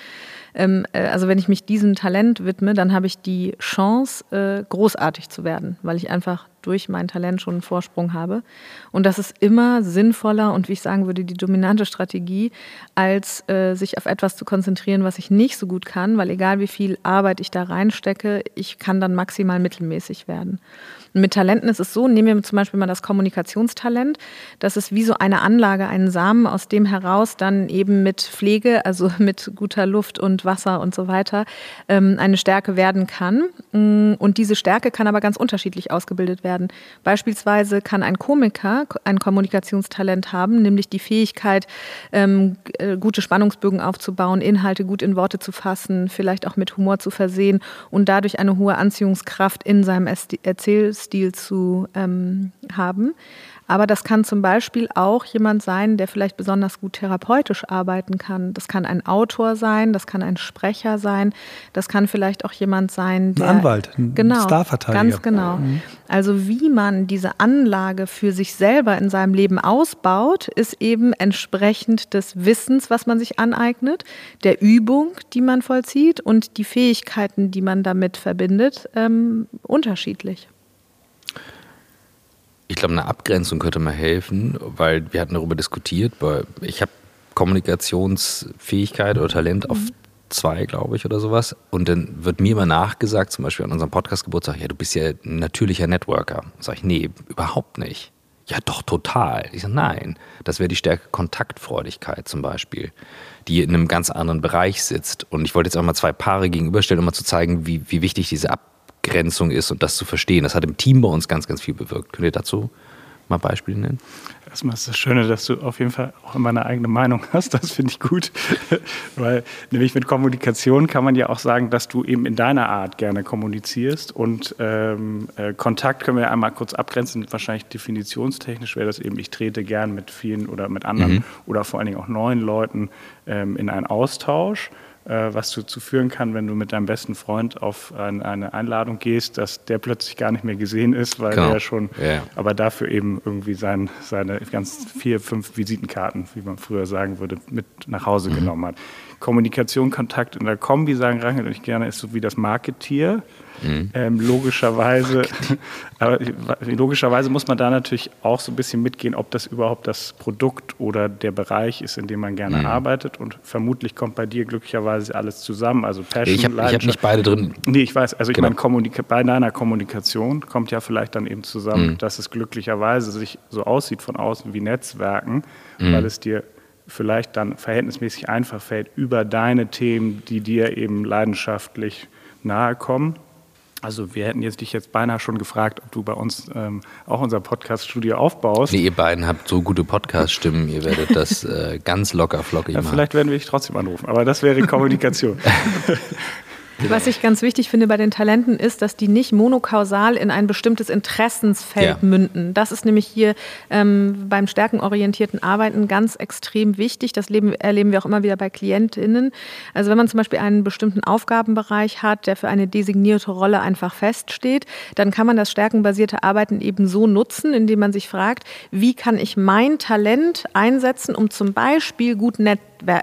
Also wenn ich mich diesem Talent widme, dann habe ich die Chance, großartig zu werden, weil ich einfach durch mein Talent schon einen Vorsprung habe. Und das ist immer sinnvoller und, wie ich sagen würde, die dominante Strategie, als äh, sich auf etwas zu konzentrieren, was ich nicht so gut kann, weil egal wie viel Arbeit ich da reinstecke, ich kann dann maximal mittelmäßig werden. Und mit Talenten ist es so, nehmen wir zum Beispiel mal das Kommunikationstalent, das ist wie so eine Anlage, einen Samen, aus dem heraus dann eben mit Pflege, also mit guter Luft und Wasser und so weiter, ähm, eine Stärke werden kann. Und diese Stärke kann aber ganz unterschiedlich ausgebildet werden. Beispielsweise kann ein Komiker ein Kommunikationstalent haben, nämlich die Fähigkeit, ähm, gute Spannungsbögen aufzubauen, Inhalte gut in Worte zu fassen, vielleicht auch mit Humor zu versehen und dadurch eine hohe Anziehungskraft in seinem Erzählstil zu ähm, haben. Aber das kann zum Beispiel auch jemand sein, der vielleicht besonders gut therapeutisch arbeiten kann. Das kann ein Autor sein, das kann ein Sprecher sein, das kann vielleicht auch jemand sein, der... Ein Anwalt, ein genau, Starverteidiger. Ganz genau. Also wie man diese Anlage für sich selber in seinem Leben ausbaut, ist eben entsprechend des Wissens, was man sich aneignet, der Übung, die man vollzieht und die Fähigkeiten, die man damit verbindet, ähm, unterschiedlich. Ich glaube, eine Abgrenzung könnte mal helfen, weil wir hatten darüber diskutiert, weil ich habe Kommunikationsfähigkeit oder Talent auf zwei, glaube ich, oder sowas. Und dann wird mir immer nachgesagt, zum Beispiel an unserem Podcast-Geburtstag, ja, du bist ja ein natürlicher Networker. Sag ich, nee, überhaupt nicht. Ja, doch, total. Ich sage, nein. Das wäre die Stärke Kontaktfreudigkeit zum Beispiel, die in einem ganz anderen Bereich sitzt. Und ich wollte jetzt auch mal zwei Paare gegenüberstellen, um mal zu zeigen, wie, wie wichtig diese Abgrenzung Grenzung ist und das zu verstehen. Das hat im Team bei uns ganz, ganz viel bewirkt. Könnt ihr dazu mal Beispiele nennen? Erstmal ist das Schöne, dass du auf jeden Fall auch immer eine eigene Meinung hast. Das finde ich gut, weil nämlich mit Kommunikation kann man ja auch sagen, dass du eben in deiner Art gerne kommunizierst und ähm, äh, Kontakt können wir ja einmal kurz abgrenzen. Wahrscheinlich definitionstechnisch wäre das eben, ich trete gern mit vielen oder mit anderen mhm. oder vor allen Dingen auch neuen Leuten ähm, in einen Austausch, was dazu führen kann, wenn du mit deinem besten Freund auf eine Einladung gehst, dass der plötzlich gar nicht mehr gesehen ist, weil genau. der schon, yeah. aber dafür eben irgendwie sein, seine ganz vier, fünf Visitenkarten, wie man früher sagen würde, mit nach Hause mhm. genommen hat. Kommunikation, Kontakt in der Kombi, sagen Ragnhild und ich gerne, ist so wie das Marketier. Mhm. Ähm, logischerweise, aber logischerweise muss man da natürlich auch so ein bisschen mitgehen, ob das überhaupt das Produkt oder der Bereich ist, in dem man gerne mhm. arbeitet. Und vermutlich kommt bei dir glücklicherweise alles zusammen. Also Passion, ich hab, Leidenschaft. Ich habe nicht beide drin. Nee, ich weiß. Also ich genau. meine, Kommunik- bei deiner Kommunikation kommt ja vielleicht dann eben zusammen, mhm. dass es glücklicherweise sich so aussieht von außen wie Netzwerken, mhm. weil es dir vielleicht dann verhältnismäßig einfach fällt über deine Themen, die dir eben leidenschaftlich nahe kommen. Also wir hätten jetzt dich jetzt beinahe schon gefragt, ob du bei uns ähm, auch unser Podcast-Studio aufbaust. Nee, ihr beiden habt so gute Podcast-Stimmen, ihr werdet das äh, ganz locker flockig ja, machen. Vielleicht werden wir dich trotzdem anrufen, aber das wäre Kommunikation. Was ich ganz wichtig finde bei den Talenten ist, dass die nicht monokausal in ein bestimmtes Interessensfeld ja. münden. Das ist nämlich hier ähm, beim stärkenorientierten Arbeiten ganz extrem wichtig. Das leben, erleben wir auch immer wieder bei KlientInnen. Also wenn man zum Beispiel einen bestimmten Aufgabenbereich hat, der für eine designierte Rolle einfach feststeht, dann kann man das stärkenbasierte Arbeiten eben so nutzen, indem man sich fragt, wie kann ich mein Talent einsetzen, um zum Beispiel gut net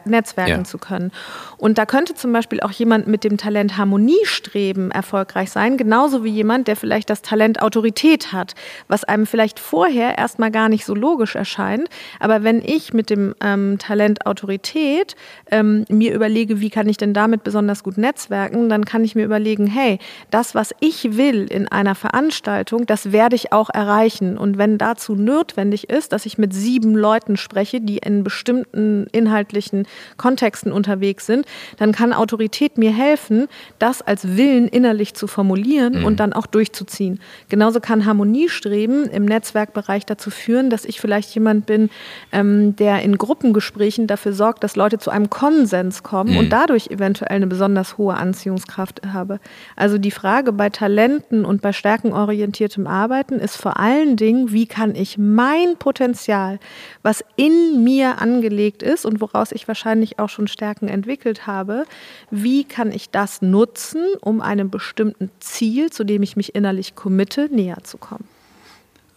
netzwerken ja. zu können. Und da könnte zum Beispiel auch jemand mit dem Talent Harmoniestreben erfolgreich sein, genauso wie jemand, der vielleicht das Talent Autorität hat, was einem vielleicht vorher erstmal gar nicht so logisch erscheint. Aber wenn ich mit dem ähm, Talent Autorität ähm, mir überlege, wie kann ich denn damit besonders gut netzwerken, dann kann ich mir überlegen, hey, das, was ich will in einer Veranstaltung, das werde ich auch erreichen. Und wenn dazu notwendig ist, dass ich mit sieben Leuten spreche, die in bestimmten inhaltlichen Kontexten unterwegs sind, dann kann Autorität mir helfen, das als Willen innerlich zu formulieren mhm. und dann auch durchzuziehen. Genauso kann Harmoniestreben im Netzwerkbereich dazu führen, dass ich vielleicht jemand bin, ähm, der in Gruppengesprächen dafür sorgt, dass Leute zu einem Konsens kommen mhm. und dadurch eventuell eine besonders hohe Anziehungskraft habe. Also die Frage bei Talenten und bei stärkenorientiertem Arbeiten ist vor allen Dingen, wie kann ich mein Potenzial, was in mir angelegt ist und woraus ich wahrscheinlich auch schon Stärken entwickelt habe, wie kann ich das nutzen, um einem bestimmten Ziel, zu dem ich mich innerlich committe, näher zu kommen?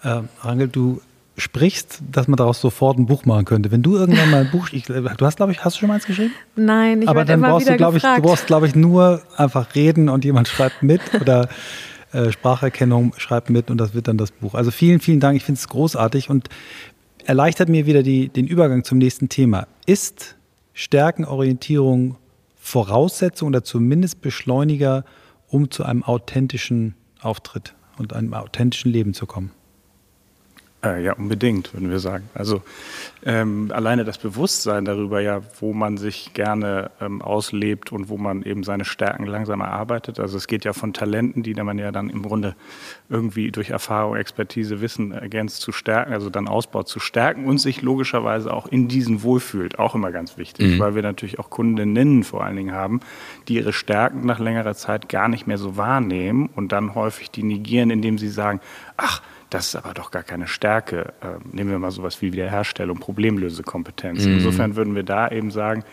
Äh, Ragnhild, du sprichst, dass man daraus sofort ein Buch machen könnte. Wenn du irgendwann mal ein Buch, ich, du hast, glaube ich, hast du schon mal eins geschrieben? Nein, ich werde immer wieder gefragt. Aber dann brauchst du, glaube ich, nur einfach reden und jemand schreibt mit oder äh, Spracherkennung schreibt mit und das wird dann das Buch. Also vielen, vielen Dank, ich finde es großartig und erleichtert mir wieder die, den Übergang zum nächsten Thema. Ist Stärkenorientierung Voraussetzung oder zumindest Beschleuniger, um zu einem authentischen Auftritt und einem authentischen Leben zu kommen? Ja, unbedingt, würden wir sagen. Also ähm, alleine das Bewusstsein darüber, ja, wo man sich gerne ähm, auslebt und wo man eben seine Stärken langsam erarbeitet. Also es geht ja von Talenten, die man ja dann im Grunde irgendwie durch Erfahrung, Expertise, Wissen ergänzt zu stärken, also dann ausbaut zu stärken und sich logischerweise auch in diesen wohlfühlt. Auch immer ganz wichtig, mhm. weil wir natürlich auch Kundinnen vor allen Dingen haben, die ihre Stärken nach längerer Zeit gar nicht mehr so wahrnehmen und dann häufig die negieren, indem sie sagen, ach, das ist aber doch gar keine Stärke. Ähm, nehmen wir mal sowas wie Wiederherstellung, Problemlösekompetenz. Mhm. Insofern würden wir da eben sagen,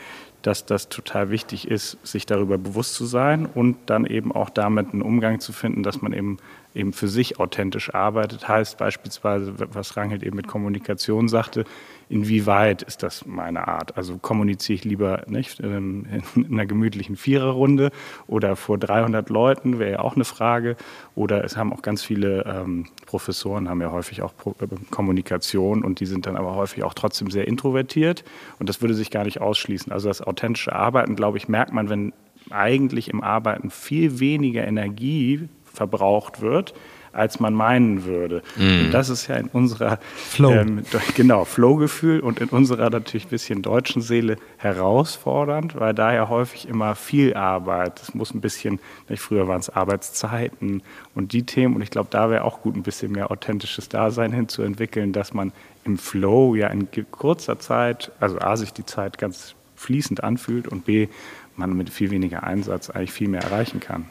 dass das total wichtig ist, sich darüber bewusst zu sein und dann eben auch damit einen Umgang zu finden, dass man eben, eben für sich authentisch arbeitet. Heißt beispielsweise, was Ragnhild eben mit Kommunikation sagte, inwieweit ist das meine Art? Also kommuniziere ich lieber nicht in einer gemütlichen Viererrunde oder vor dreihundert Leuten, wäre ja auch eine Frage. Oder es haben auch ganz viele ähm, Professoren, haben ja häufig auch Pro- äh, Kommunikation und die sind dann aber häufig auch trotzdem sehr introvertiert und das würde sich gar nicht ausschließen. Also das authentische Arbeiten, glaube ich, merkt man, wenn eigentlich im Arbeiten viel weniger Energie verbraucht wird, als man meinen würde. Mm. Und das ist ja in unserer Flow. Ähm, genau, Flow-Gefühl und in unserer natürlich ein bisschen deutschen Seele herausfordernd, weil da ja häufig immer viel Arbeit, es muss ein bisschen, nicht, früher waren es Arbeitszeiten und die Themen und ich glaube, da wäre auch gut, ein bisschen mehr authentisches Dasein hinzuentwickeln, dass man im Flow ja in kurzer Zeit, also A, sich die Zeit ganz fließend anfühlt und B, man mit viel weniger Einsatz eigentlich viel mehr erreichen kann.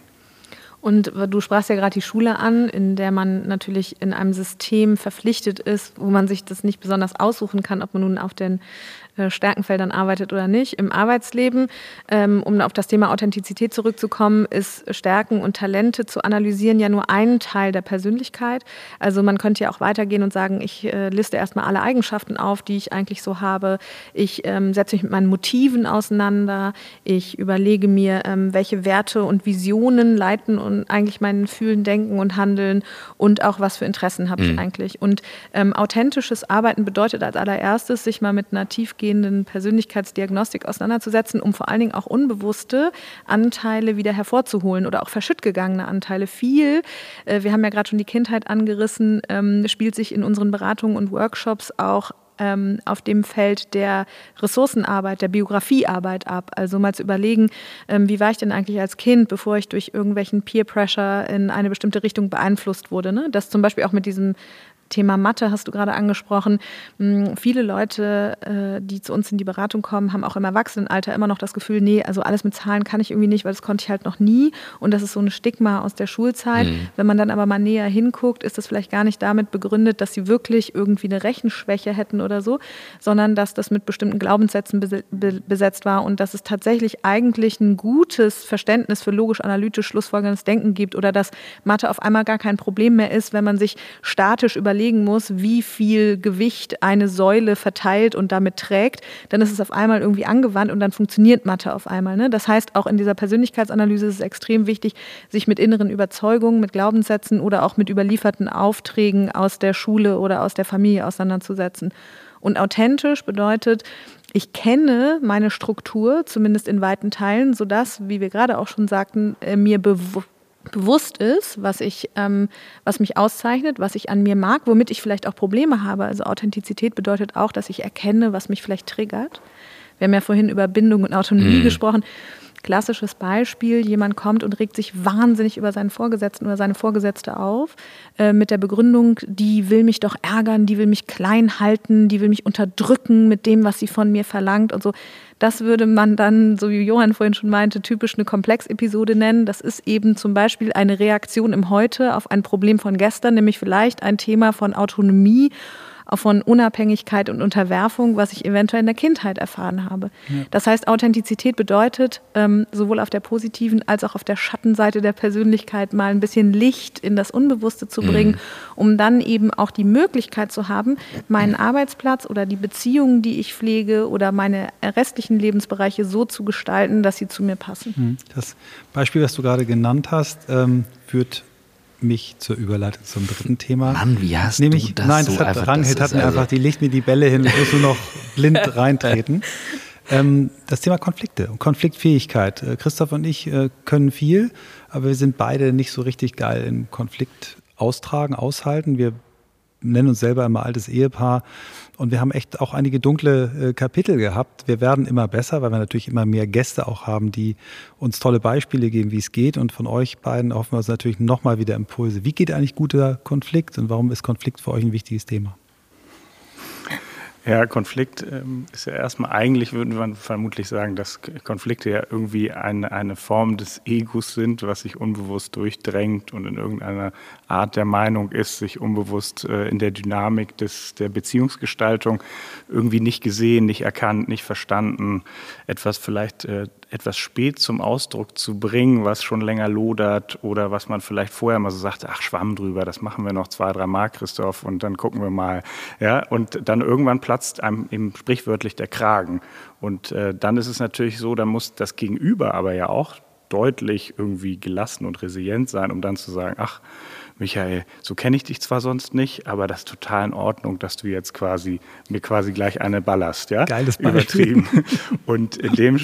Und du sprachst ja gerade die Schule an, in der man natürlich in einem System verpflichtet ist, wo man sich das nicht besonders aussuchen kann, ob man nun auf den Stärkenfeldern arbeitet oder nicht. Im Arbeitsleben, um auf das Thema Authentizität zurückzukommen, ist Stärken und Talente zu analysieren ja nur ein Teil der Persönlichkeit. Also man könnte ja auch weitergehen und sagen, ich liste erstmal alle Eigenschaften auf, die ich eigentlich so habe. Ich setze mich mit meinen Motiven auseinander. Ich überlege mir, welche Werte und Visionen leiten und eigentlich mein Fühlen, Denken und Handeln und auch was für Interessen habe ich mhm. eigentlich. Und ähm, authentisches Arbeiten bedeutet als allererstes, sich mal mit einer tiefgehenden Persönlichkeitsdiagnostik auseinanderzusetzen, um vor allen Dingen auch unbewusste Anteile wieder hervorzuholen oder auch verschütt gegangene Anteile. Viel, äh, wir haben ja gerade schon die Kindheit angerissen, ähm, spielt sich in unseren Beratungen und Workshops auch auf dem Feld der Ressourcenarbeit, der Biografiearbeit ab. Also mal zu überlegen, wie war ich denn eigentlich als Kind, bevor ich durch irgendwelchen Peer-Pressure in eine bestimmte Richtung beeinflusst wurde. Ne? Das zum Beispiel auch mit diesem Thema Mathe hast du gerade angesprochen. Viele Leute, die zu uns in die Beratung kommen, haben auch im Erwachsenenalter immer noch das Gefühl, nee, also alles mit Zahlen kann ich irgendwie nicht, weil das konnte ich halt noch nie. Und das ist so ein Stigma aus der Schulzeit. Mhm. Wenn man dann aber mal näher hinguckt, ist das vielleicht gar nicht damit begründet, dass sie wirklich irgendwie eine Rechenschwäche hätten oder so, sondern dass das mit bestimmten Glaubenssätzen besetzt war und dass es tatsächlich eigentlich ein gutes Verständnis für logisch-analytisch schlussfolgerndes Denken gibt oder dass Mathe auf einmal gar kein Problem mehr ist, wenn man sich statisch überlegt, überlegen muss, wie viel Gewicht eine Säule verteilt und damit trägt, dann ist es auf einmal irgendwie angewandt und dann funktioniert Mathe auf einmal. Ne? Das heißt, auch in dieser Persönlichkeitsanalyse ist es extrem wichtig, sich mit inneren Überzeugungen, mit Glaubenssätzen oder auch mit überlieferten Aufträgen aus der Schule oder aus der Familie auseinanderzusetzen. Und authentisch bedeutet, ich kenne meine Struktur, zumindest in weiten Teilen, sodass, wie wir gerade auch schon sagten, mir bewusst bewusst ist, was ich, ähm, was mich auszeichnet, was ich an mir mag, womit ich vielleicht auch Probleme habe. Also Authentizität bedeutet auch, dass ich erkenne, was mich vielleicht triggert. Wir haben ja vorhin über Bindung und Autonomie mhm. gesprochen. Klassisches Beispiel, jemand kommt und regt sich wahnsinnig über seinen Vorgesetzten oder seine Vorgesetzte auf, äh, mit der Begründung, die will mich doch ärgern, die will mich klein halten, die will mich unterdrücken mit dem, was sie von mir verlangt und so. Das würde man dann, so wie Johann vorhin schon meinte, typisch eine Komplexepisode nennen. Das ist eben zum Beispiel eine Reaktion im Heute auf ein Problem von gestern, nämlich vielleicht ein Thema von Autonomie, von Unabhängigkeit und Unterwerfung, was ich eventuell in der Kindheit erfahren habe. Ja. Das heißt, Authentizität bedeutet, ähm, sowohl auf der positiven als auch auf der Schattenseite der Persönlichkeit mal ein bisschen Licht in das Unbewusste zu bringen, mhm. um dann eben auch die Möglichkeit zu haben, meinen Arbeitsplatz oder die Beziehungen, die ich pflege oder meine restlichen Lebensbereiche so zu gestalten, dass sie zu mir passen. Das Beispiel, was du gerade genannt hast, ähm, führt mich zur Überleitung zum dritten Thema. Mann, wie hast Nämlich, du das Nein, das so hat Ragnhild hat mir also einfach, die legt mir die Bälle hin, ich muss nur noch blind reintreten. Ähm, das Thema Konflikte und Konfliktfähigkeit. Christoph und ich äh, können viel, aber wir sind beide nicht so richtig geil im Konflikt austragen, aushalten. Wir nennen uns selber immer altes Ehepaar und wir haben echt auch einige dunkle äh, Kapitel gehabt. Wir werden immer besser, weil wir natürlich immer mehr Gäste auch haben, die uns tolle Beispiele geben, wie es geht, und von euch beiden hoffen wir uns natürlich nochmal wieder Impulse. Wie geht eigentlich guter Konflikt und warum ist Konflikt für euch ein wichtiges Thema? Ja, Konflikt ähm, ist ja erstmal, eigentlich würde man vermutlich sagen, dass Konflikte ja irgendwie eine, eine Form des Egos sind, was sich unbewusst durchdrängt und in irgendeiner Art der Meinung ist, sich unbewusst äh, in der Dynamik des, der Beziehungsgestaltung irgendwie nicht gesehen, nicht erkannt, nicht verstanden, etwas vielleicht äh, etwas spät zum Ausdruck zu bringen, was schon länger lodert oder was man vielleicht vorher mal so sagte, ach, Schwamm drüber, das machen wir noch zwei, drei Mal, Christoph, und dann gucken wir mal. Ja, und dann irgendwann platzt einem eben sprichwörtlich der Kragen. Und äh, dann ist es natürlich so, dann muss das Gegenüber aber ja auch deutlich irgendwie gelassen und resilient sein, um dann zu sagen, ach, Michael, so kenne ich dich zwar sonst nicht, aber das ist total in Ordnung, dass du jetzt quasi mir quasi gleich eine ballerst, ja? Geiles Beispiel. Übertrieben. Und in dem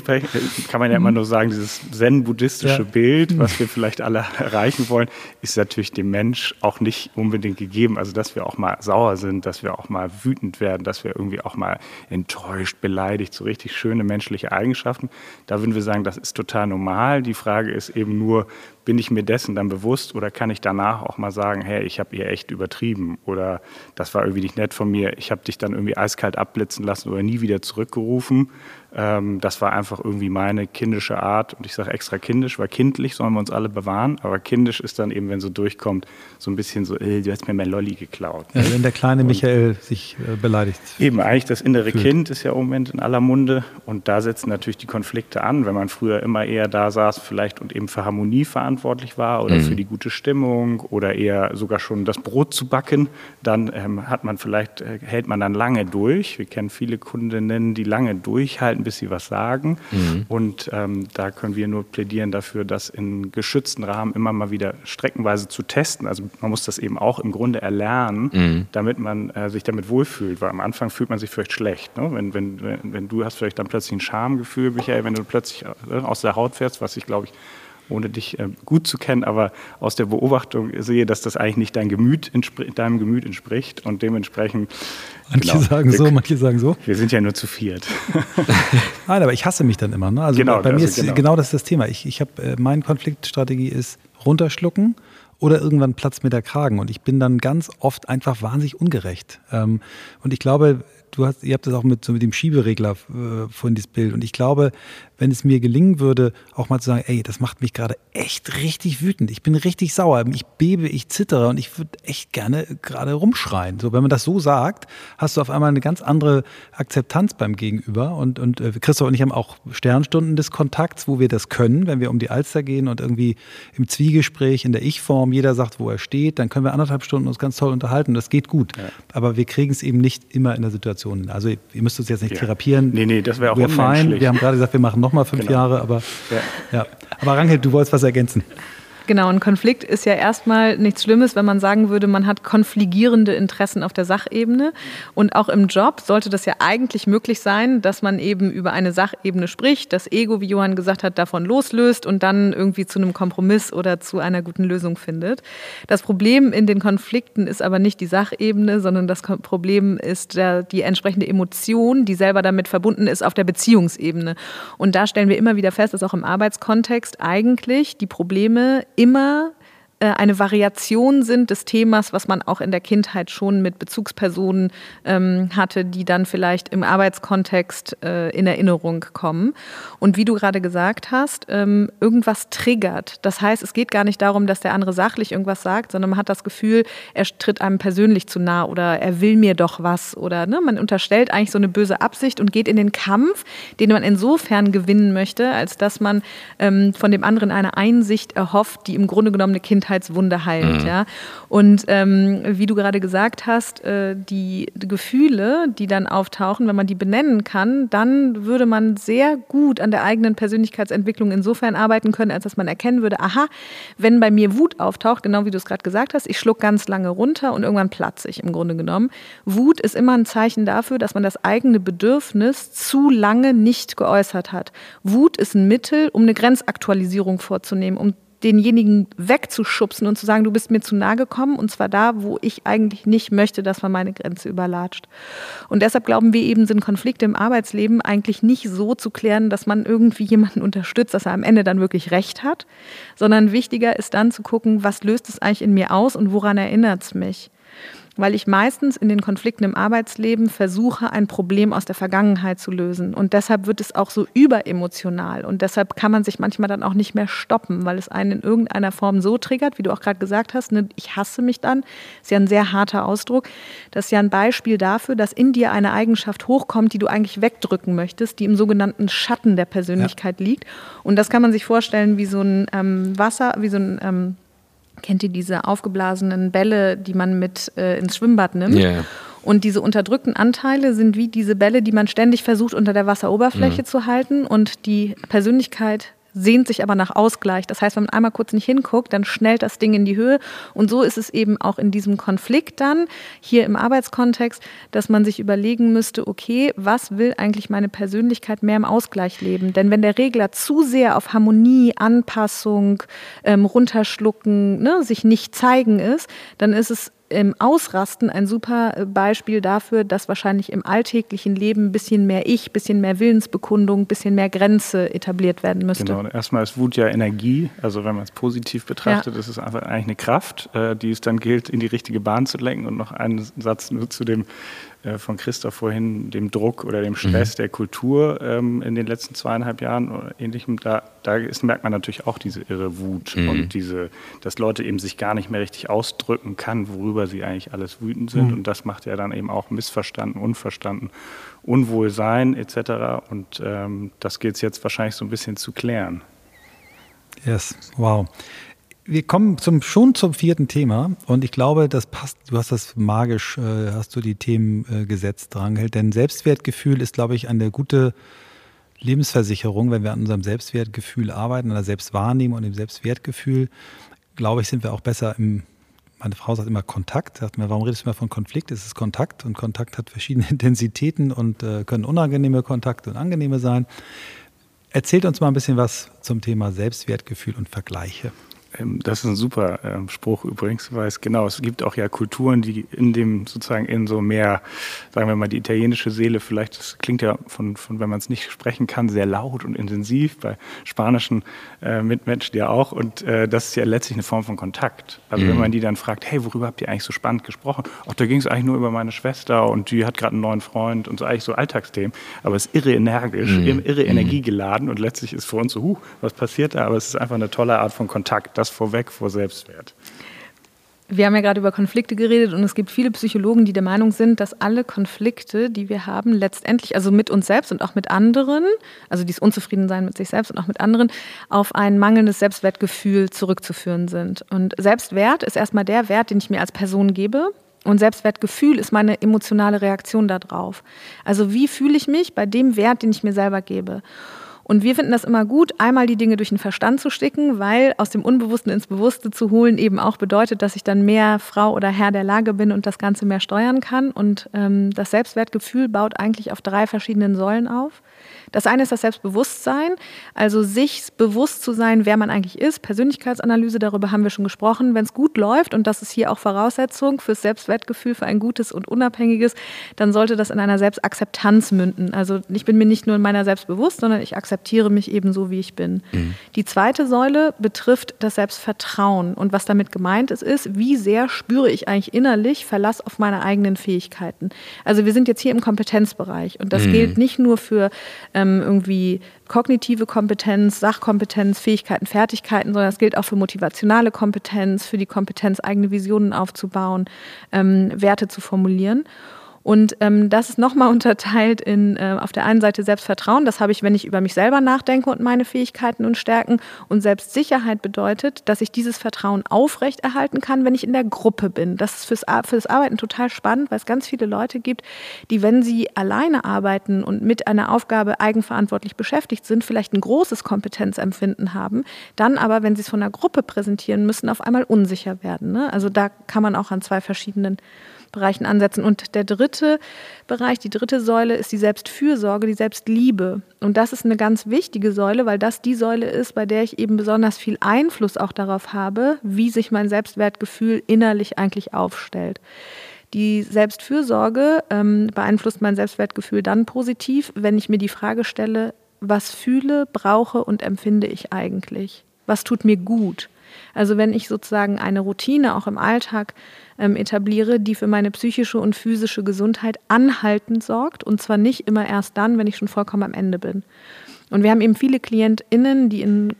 kann man ja immer nur sagen, dieses zen-buddhistische ja. Bild, was wir vielleicht alle erreichen wollen, ist natürlich dem Mensch auch nicht unbedingt gegeben. Also, dass wir auch mal sauer sind, dass wir auch mal wütend werden, dass wir irgendwie auch mal enttäuscht, beleidigt, so richtig schöne menschliche Eigenschaften. Da würden wir sagen, das ist total normal. Die Frage ist eben nur, bin ich mir dessen dann bewusst oder kann ich danach auch mal sagen, hey, ich habe ihr echt übertrieben oder das war irgendwie nicht nett von mir, ich habe dich dann irgendwie eiskalt abblitzen lassen oder nie wieder zurückgerufen. Ähm, das war einfach irgendwie meine kindische Art und ich sage extra kindisch, weil kindlich sollen wir uns alle bewahren, aber kindisch ist dann eben, wenn so durchkommt, so ein bisschen so, ey, du hast mir mein Lolli geklaut. Ja, wenn der kleine und Michael sich äh, beleidigt. Eben, eigentlich das innere fühlt. Kind ist ja im Moment in aller Munde und da setzen natürlich die Konflikte an, wenn man früher immer eher da saß vielleicht und eben für Harmonie verantwortlich war oder für die gute Stimmung oder eher sogar schon das Brot zu backen, dann ähm, hat man vielleicht, äh, hält man dann lange durch. Wir kennen viele Kundinnen, die lange durchhalten, bis sie was sagen. Mhm. Und ähm, da können wir nur plädieren dafür, das in geschützten Rahmen immer mal wieder streckenweise zu testen. Also man muss das eben auch im Grunde erlernen, mhm. damit man äh, sich damit wohlfühlt. Weil am Anfang fühlt man sich vielleicht schlecht. Ne? Wenn, wenn, wenn, wenn du hast vielleicht dann plötzlich ein Schamgefühl, Michael, wenn du plötzlich aus der Haut fährst, was ich glaube ich, ohne dich äh, gut zu kennen, aber aus der Beobachtung sehe, dass das eigentlich nicht dein Gemüt entspr- deinem Gemüt entspricht und dementsprechend... Manche genau, sagen wir, so, manche sagen so. Wir sind ja nur zu viert. Nein, aber ich hasse mich dann immer. Ne? Also genau, bei mir also ist genau. genau das ist das Thema. Ich, ich hab, äh, meine Konfliktstrategie ist runterschlucken oder irgendwann platzt mir der Kragen und ich bin dann ganz oft einfach wahnsinnig ungerecht. Ähm, und ich glaube... Du hast, ihr habt das auch mit, so mit dem Schieberegler äh, von diesem Bild. Und ich glaube, wenn es mir gelingen würde, auch mal zu sagen, ey, das macht mich gerade echt richtig wütend. Ich bin richtig sauer. Ich bebe, ich zittere und ich würde echt gerne gerade rumschreien. So, wenn man das so sagt, hast du auf einmal eine ganz andere Akzeptanz beim Gegenüber. Und, und äh, Christoph und ich haben auch Sternstunden des Kontakts, wo wir das können, wenn wir um die Alster gehen und irgendwie im Zwiegespräch, in der Ich-Form, Raum, jeder sagt, wo er steht, dann können wir anderthalb Stunden uns ganz toll unterhalten. Das geht gut. Ja. Aber wir kriegen es eben nicht immer in der Situation hin. Also ihr müsst uns jetzt nicht ja. therapieren. Nee, nee, das wäre auch unmenschlich. Wir haben gerade gesagt, wir machen nochmal fünf genau. Jahre. Aber, ja. Ja. aber Ragnhild, du wolltest was ergänzen. Genau, ein Konflikt ist ja erstmal nichts Schlimmes, wenn man sagen würde, man hat konfligierende Interessen auf der Sachebene. Und auch im Job sollte das ja eigentlich möglich sein, dass man eben über eine Sachebene spricht, das Ego, wie Johann gesagt hat, davon loslöst und dann irgendwie zu einem Kompromiss oder zu einer guten Lösung findet. Das Problem in den Konflikten ist aber nicht die Sachebene, sondern das Problem ist der, die entsprechende Emotion, die selber damit verbunden ist auf der Beziehungsebene. Und da stellen wir immer wieder fest, dass auch im Arbeitskontext eigentlich die Probleme immer äh, eine Variation sind des Themas, was man auch in der Kindheit schon mit Bezugspersonen ähm, hatte, die dann vielleicht im Arbeitskontext äh, in Erinnerung kommen. Und wie du gerade gesagt hast, ähm, irgendwas triggert. Das heißt, es geht gar nicht darum, dass der andere sachlich irgendwas sagt, sondern man hat das Gefühl, er tritt einem persönlich zu nah oder er will mir doch was. Oder ne, man unterstellt eigentlich so eine böse Absicht und geht in den Kampf, den man insofern gewinnen möchte, als dass man ähm, von dem anderen eine Einsicht erhofft, die im Grunde genommen eine Kindheit Wunde heilt. Mhm. Ja. Und ähm, wie du gerade gesagt hast, äh, die Gefühle, die dann auftauchen, wenn man die benennen kann, dann würde man sehr gut an der eigenen Persönlichkeitsentwicklung insofern arbeiten können, als dass man erkennen würde, aha, wenn bei mir Wut auftaucht, genau wie du es gerade gesagt hast, ich schluck ganz lange runter und irgendwann platze ich im Grunde genommen. Wut ist immer ein Zeichen dafür, dass man das eigene Bedürfnis zu lange nicht geäußert hat. Wut ist ein Mittel, um eine Grenzaktualisierung vorzunehmen, um denjenigen wegzuschubsen und zu sagen, du bist mir zu nahe gekommen, und zwar da, wo ich eigentlich nicht möchte, dass man meine Grenze überlatscht. Und deshalb glauben wir eben, sind Konflikte im Arbeitsleben eigentlich nicht so zu klären, dass man irgendwie jemanden unterstützt, dass er am Ende dann wirklich recht hat, sondern wichtiger ist dann zu gucken, was löst es eigentlich in mir aus und woran erinnert es mich? Weil ich meistens in den Konflikten im Arbeitsleben versuche, ein Problem aus der Vergangenheit zu lösen. Und deshalb wird es auch so überemotional. Und deshalb kann man sich manchmal dann auch nicht mehr stoppen, weil es einen in irgendeiner Form so triggert, wie du auch gerade gesagt hast, ne, ich hasse mich dann, ist ja ein sehr harter Ausdruck. Das ist ja ein Beispiel dafür, dass in dir eine Eigenschaft hochkommt, die du eigentlich wegdrücken möchtest, die im sogenannten Schatten der Persönlichkeit ja. liegt. Und das kann man sich vorstellen wie so ein ähm, Wasser, wie so ein... Ähm, kennt ihr diese aufgeblasenen Bälle, die man mit äh, ins Schwimmbad nimmt? Yeah. Und diese unterdrückten Anteile sind wie diese Bälle, die man ständig versucht, unter der Wasseroberfläche mm. zu halten. Und die Persönlichkeit sehnt sich aber nach Ausgleich. Das heißt, wenn man einmal kurz nicht hinguckt, dann schnellt das Ding in die Höhe. Und so ist es eben auch in diesem Konflikt dann, hier im Arbeitskontext, dass man sich überlegen müsste, okay, was will eigentlich meine Persönlichkeit mehr im Ausgleich leben? Denn wenn der Regler zu sehr auf Harmonie, Anpassung, ähm, runterschlucken, ne, sich nicht zeigen ist, dann ist es im Ausrasten ein super Beispiel dafür, dass wahrscheinlich im alltäglichen Leben ein bisschen mehr Ich, ein bisschen mehr Willensbekundung, ein bisschen mehr Grenze etabliert werden müsste. Genau, erstmal ist Wut ja Energie, also wenn man es positiv betrachtet, ja. ist es einfach eigentlich eine Kraft, die es dann gilt, in die richtige Bahn zu lenken. Und noch einen Satz nur zu dem von Christoph vorhin, dem Druck oder dem Stress mhm. der Kultur ähm, in den letzten zweieinhalb Jahren oder ähnlichem, da, da ist, merkt man natürlich auch diese irre Wut mhm. und diese, dass Leute eben sich gar nicht mehr richtig ausdrücken kann, worüber sie eigentlich alles wütend sind mhm. und das macht ja dann eben auch missverstanden, unverstanden, Unwohlsein et cetera und ähm, das gilt es jetzt wahrscheinlich so ein bisschen zu klären. Yes, wow. Wir kommen zum, schon zum vierten Thema und ich glaube, das passt, du hast das magisch, äh, hast du die Themen äh, gesetzt, Ragnhild, denn Selbstwertgefühl ist, glaube ich, eine gute Lebensversicherung, wenn wir an unserem Selbstwertgefühl arbeiten, an der Selbstwahrnehmung und dem Selbstwertgefühl, glaube ich, sind wir auch besser im, meine Frau sagt immer Kontakt, sagt mir, warum redest du immer von Konflikt, es ist Kontakt und Kontakt hat verschiedene Intensitäten und äh, können unangenehme Kontakte und angenehme sein. Erzählt uns mal ein bisschen was zum Thema Selbstwertgefühl und Vergleiche. Das ist ein super äh, Spruch übrigens, weil es genau, es gibt auch ja Kulturen, die in dem sozusagen in so mehr, sagen wir mal, die italienische Seele vielleicht, das klingt ja von, von wenn man es nicht sprechen kann, sehr laut und intensiv, bei spanischen äh, Mitmenschen ja auch und äh, das ist ja letztlich eine Form von Kontakt. Also mhm. wenn man die dann fragt, hey, worüber habt ihr eigentlich so spannend gesprochen? Ach, da ging es eigentlich nur über meine Schwester und die hat gerade einen neuen Freund und so eigentlich so Alltagsthemen, aber es ist irre energisch, mhm. irre mhm. energiegeladen und letztlich ist für uns so, huh, was passiert da? Aber es ist einfach eine tolle Art von Kontakt. Das vorweg vor Selbstwert. Wir haben ja gerade über Konflikte geredet und es gibt viele Psychologen, die der Meinung sind, dass alle Konflikte, die wir haben, letztendlich, also mit uns selbst und auch mit anderen, also dieses Unzufriedensein mit sich selbst und auch mit anderen, auf ein mangelndes Selbstwertgefühl zurückzuführen sind. Und Selbstwert ist erstmal der Wert, den ich mir als Person gebe. Und Selbstwertgefühl ist meine emotionale Reaktion darauf. Also wie fühle ich mich bei dem Wert, den ich mir selber gebe? Und wir finden das immer gut, einmal die Dinge durch den Verstand zu sticken, weil aus dem Unbewussten ins Bewusste zu holen eben auch bedeutet, dass ich dann mehr Frau oder Herr der Lage bin und das Ganze mehr steuern kann. Und ähm, das Selbstwertgefühl baut eigentlich auf drei verschiedenen Säulen auf. Das eine ist das Selbstbewusstsein, also sich bewusst zu sein, wer man eigentlich ist. Persönlichkeitsanalyse, darüber haben wir schon gesprochen. Wenn es gut läuft, und das ist hier auch Voraussetzung fürs Selbstwertgefühl, für ein gutes und unabhängiges, dann sollte das in einer Selbstakzeptanz münden. Also ich bin mir nicht nur in meiner selbst bewusst, sondern ich akzeptiere akzeptiere mich eben so, wie ich bin. Mhm. Die zweite Säule betrifft das Selbstvertrauen. Und was damit gemeint ist, ist, wie sehr spüre ich eigentlich innerlich Verlass auf meine eigenen Fähigkeiten. Also wir sind jetzt hier im Kompetenzbereich. Und das mhm. gilt nicht nur für ähm, irgendwie kognitive Kompetenz, Sachkompetenz, Fähigkeiten, Fertigkeiten, sondern es gilt auch für motivationale Kompetenz, für die Kompetenz, eigene Visionen aufzubauen, ähm, Werte zu formulieren. Und ähm, das ist nochmal unterteilt in äh, auf der einen Seite Selbstvertrauen, das habe ich, wenn ich über mich selber nachdenke und meine Fähigkeiten und Stärken. Und Selbstsicherheit bedeutet, dass ich dieses Vertrauen aufrechterhalten kann, wenn ich in der Gruppe bin. Das ist fürs, fürs Arbeiten total spannend, weil es ganz viele Leute gibt, die, wenn sie alleine arbeiten und mit einer Aufgabe eigenverantwortlich beschäftigt sind, vielleicht ein großes Kompetenzempfinden haben, dann aber, wenn sie es von einer Gruppe präsentieren müssen, auf einmal unsicher werden, ne? Also da kann man auch an zwei verschiedenen Bereichen ansetzen. Und der dritte Bereich, die dritte Säule ist die Selbstfürsorge, die Selbstliebe. Und das ist eine ganz wichtige Säule, weil das die Säule ist, bei der ich eben besonders viel Einfluss auch darauf habe, wie sich mein Selbstwertgefühl innerlich eigentlich aufstellt. Die Selbstfürsorge ähm, beeinflusst mein Selbstwertgefühl dann positiv, wenn ich mir die Frage stelle, was fühle, brauche und empfinde ich eigentlich? Was tut mir gut? Also wenn ich sozusagen eine Routine auch im Alltag ähm, etabliere, die für meine psychische und physische Gesundheit anhaltend sorgt, und zwar nicht immer erst dann, wenn ich schon vollkommen am Ende bin. Und wir haben eben viele KlientInnen, die in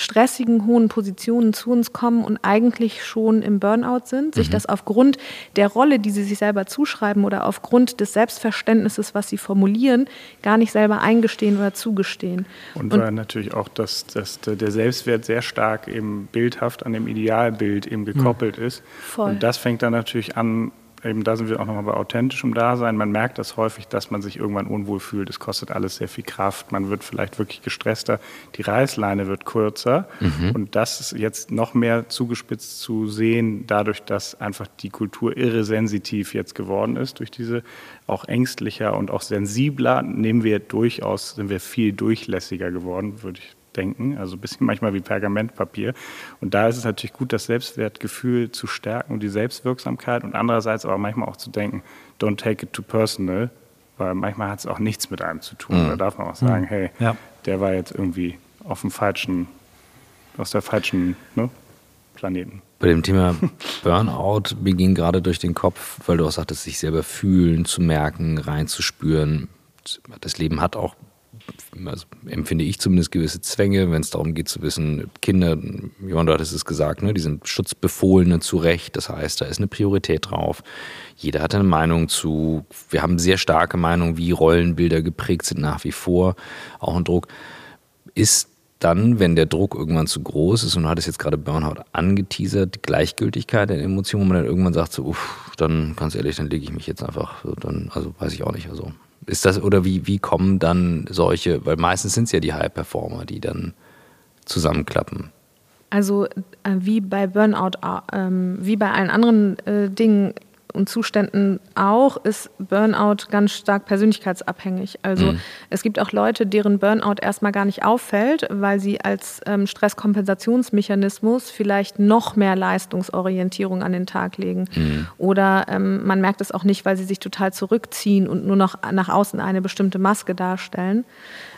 stressigen, hohen Positionen zu uns kommen und eigentlich schon im Burnout sind, sich das aufgrund der Rolle, die sie sich selber zuschreiben oder aufgrund des Selbstverständnisses, was sie formulieren, gar nicht selber eingestehen oder zugestehen. Und, und weil natürlich auch, dass, dass der Selbstwert sehr stark eben bildhaft an dem Idealbild eben gekoppelt mhm. ist. Voll. Und das fängt dann natürlich an, eben da sind wir auch nochmal bei authentischem Dasein. Man merkt das häufig, dass man sich irgendwann unwohl fühlt. Es kostet alles sehr viel Kraft. Man wird vielleicht wirklich gestresster. Die Reißleine wird kürzer. Mhm. Und das ist jetzt noch mehr zugespitzt zu sehen, dadurch, dass einfach die Kultur irresensitiv jetzt geworden ist durch diese, auch ängstlicher und auch sensibler. Nehmen wir durchaus, sind wir viel durchlässiger geworden, würde ich denken, also ein bisschen manchmal wie Pergamentpapier. Und da ist es natürlich gut, das Selbstwertgefühl zu stärken und die Selbstwirksamkeit, und andererseits aber manchmal auch zu denken, don't take it too personal, weil manchmal hat es auch nichts mit einem zu tun. Mhm. Da darf man auch sagen, hey, ja. der war jetzt irgendwie auf dem falschen, aus der falschen, ne, Planeten. Bei dem Thema Burnout, mir ging gerade durch den Kopf, weil du auch sagtest, sich selber fühlen, zu merken, reinzuspüren. Das Leben hat auch, also empfinde ich zumindest, gewisse Zwänge, wenn es darum geht zu wissen, Kinder, Johann, du hattest es gesagt, ne, die sind Schutzbefohlene zu Recht, das heißt, da ist eine Priorität drauf. Jeder hat eine Meinung zu, wir haben sehr starke Meinungen, wie Rollenbilder geprägt sind nach wie vor, auch ein Druck. Ist dann, wenn der Druck irgendwann zu groß ist, und du hattest jetzt gerade Burnout angeteasert, die Gleichgültigkeit in Emotionen, wo man dann irgendwann sagt, so, uff, dann ganz ehrlich, dann lege ich mich jetzt einfach, so, dann, also weiß ich auch nicht, also. Ist das, oder wie, wie kommen dann solche, weil meistens sind es ja die High-Performer, die dann zusammenklappen. Also äh, wie bei Burnout, äh, wie bei allen anderen äh, Dingen und Zuständen auch, ist Burnout ganz stark persönlichkeitsabhängig. Also mhm. es gibt auch Leute, deren Burnout erstmal gar nicht auffällt, weil sie als ähm, Stresskompensationsmechanismus vielleicht noch mehr Leistungsorientierung an den Tag legen. Mhm. Oder ähm, man merkt es auch nicht, weil sie sich total zurückziehen und nur noch nach außen eine bestimmte Maske darstellen.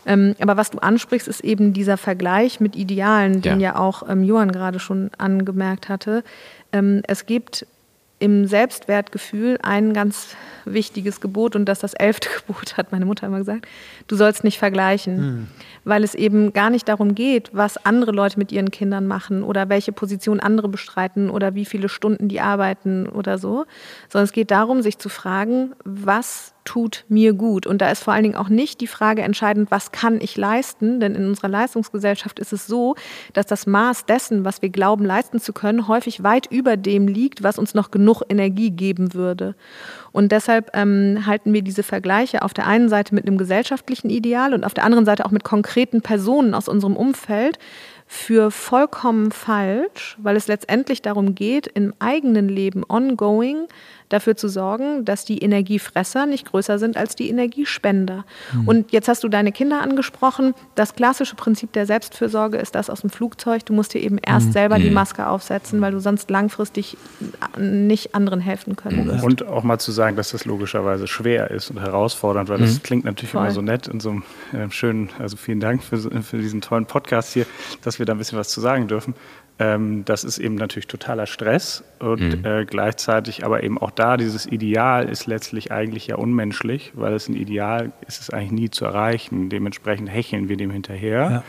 Ähm, aber was du ansprichst, ist eben dieser Vergleich mit Idealen, den ja, ja auch ähm, Johann gerade schon angemerkt hatte. Ähm, es gibt im Selbstwertgefühl ein ganz wichtiges Gebot, und das ist das elfte Gebot, hat meine Mutter immer gesagt, du sollst nicht vergleichen, mhm. weil es eben gar nicht darum geht, was andere Leute mit ihren Kindern machen oder welche Position andere bestreiten oder wie viele Stunden die arbeiten oder so, sondern es geht darum, sich zu fragen, was tut mir gut, und da ist vor allen Dingen auch nicht die Frage entscheidend, was kann ich leisten, denn in unserer Leistungsgesellschaft ist es so, dass das Maß dessen, was wir glauben leisten zu können, häufig weit über dem liegt, was uns noch genug Energie geben würde. Und deshalb ähm, halten wir diese Vergleiche auf der einen Seite mit einem gesellschaftlichen Ideal und auf der anderen Seite auch mit konkreten Personen aus unserem Umfeld für vollkommen falsch, weil es letztendlich darum geht, im eigenen Leben ongoing dafür zu sorgen, dass die Energiefresser nicht größer sind als die Energiespender. Mhm. Und jetzt hast du deine Kinder angesprochen. Das klassische Prinzip der Selbstfürsorge ist das aus dem Flugzeug. Du musst dir eben erst mhm. selber die Maske aufsetzen, weil du sonst langfristig nicht anderen helfen können wirst. Und auch mal zu sagen, dass das logischerweise schwer ist und herausfordernd, weil mhm. das klingt natürlich Voll. immer so nett in so einem äh, schönen, also vielen Dank für, für diesen tollen Podcast hier, dass wir da ein bisschen was zu sagen dürfen. Ähm, das ist eben natürlich totaler Stress und mhm. äh, gleichzeitig aber eben auch da, dieses Ideal ist letztlich eigentlich ja unmenschlich, weil es ein Ideal ist, es eigentlich nie zu erreichen. Dementsprechend hecheln wir dem hinterher. Ja.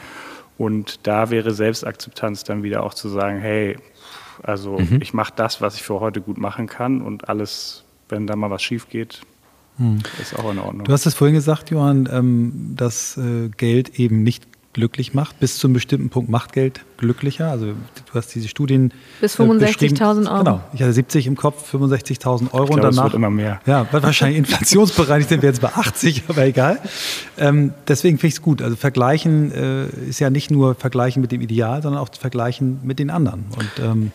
Und da wäre Selbstakzeptanz dann wieder auch zu sagen, hey, also mhm. ich mache das, was ich für heute gut machen kann, und alles, wenn da mal was schief geht, mhm. ist auch in Ordnung. Du hast es vorhin gesagt, Johann, ähm, dass äh, Geld eben nicht glücklich macht. Bis zu einem bestimmten Punkt macht Geld glücklicher. Also du hast diese Studien bis fünfundsechzigtausend Euro. Genau. Ich hatte siebzig im Kopf, fünfundsechzigtausend Euro, ich glaube, und danach es wird immer mehr. Ja, wahrscheinlich inflationsbereinigt sind wir jetzt bei achtzig, aber egal. Ähm, deswegen finde ich es gut. Also Vergleichen äh, ist ja nicht nur Vergleichen mit dem Ideal, sondern auch Vergleichen mit den anderen. Und ähm,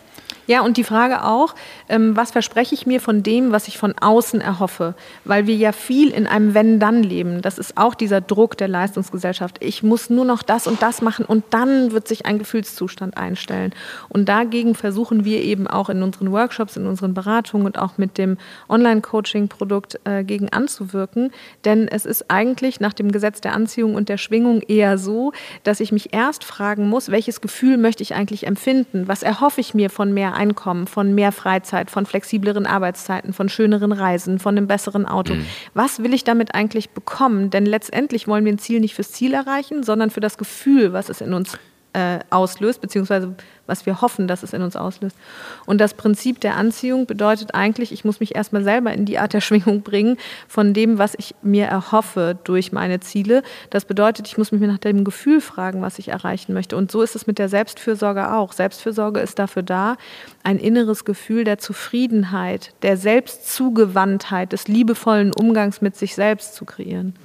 ja, und die Frage auch, ähm, was verspreche ich mir von dem, was ich von außen erhoffe? Weil wir ja viel in einem Wenn-Dann leben. Das ist auch dieser Druck der Leistungsgesellschaft. Ich muss nur noch das und das machen und dann wird sich ein Gefühlszustand einstellen. Und dagegen versuchen wir eben auch in unseren Workshops, in unseren Beratungen und auch mit dem Online-Coaching-Produkt äh, gegen anzuwirken. Denn es ist eigentlich nach dem Gesetz der Anziehung und der Schwingung eher so, dass ich mich erst fragen muss, welches Gefühl möchte ich eigentlich empfinden? Was erhoffe ich mir von mehr Einkommen, von mehr Freizeit, von flexibleren Arbeitszeiten, von schöneren Reisen, von einem besseren Auto. Mhm. Was will ich damit eigentlich bekommen? Denn letztendlich wollen wir ein Ziel nicht fürs Ziel erreichen, sondern für das Gefühl, was es in uns äh, auslöst, beziehungsweise was wir hoffen, dass es in uns auslöst. Und das Prinzip der Anziehung bedeutet eigentlich, ich muss mich erstmal selber in die Art der Schwingung bringen von dem, was ich mir erhoffe durch meine Ziele. Das bedeutet, ich muss mich nach dem Gefühl fragen, was ich erreichen möchte. Und so ist es mit der Selbstfürsorge auch. Selbstfürsorge ist dafür da, ein inneres Gefühl der Zufriedenheit, der Selbstzugewandtheit, des liebevollen Umgangs mit sich selbst zu kreieren.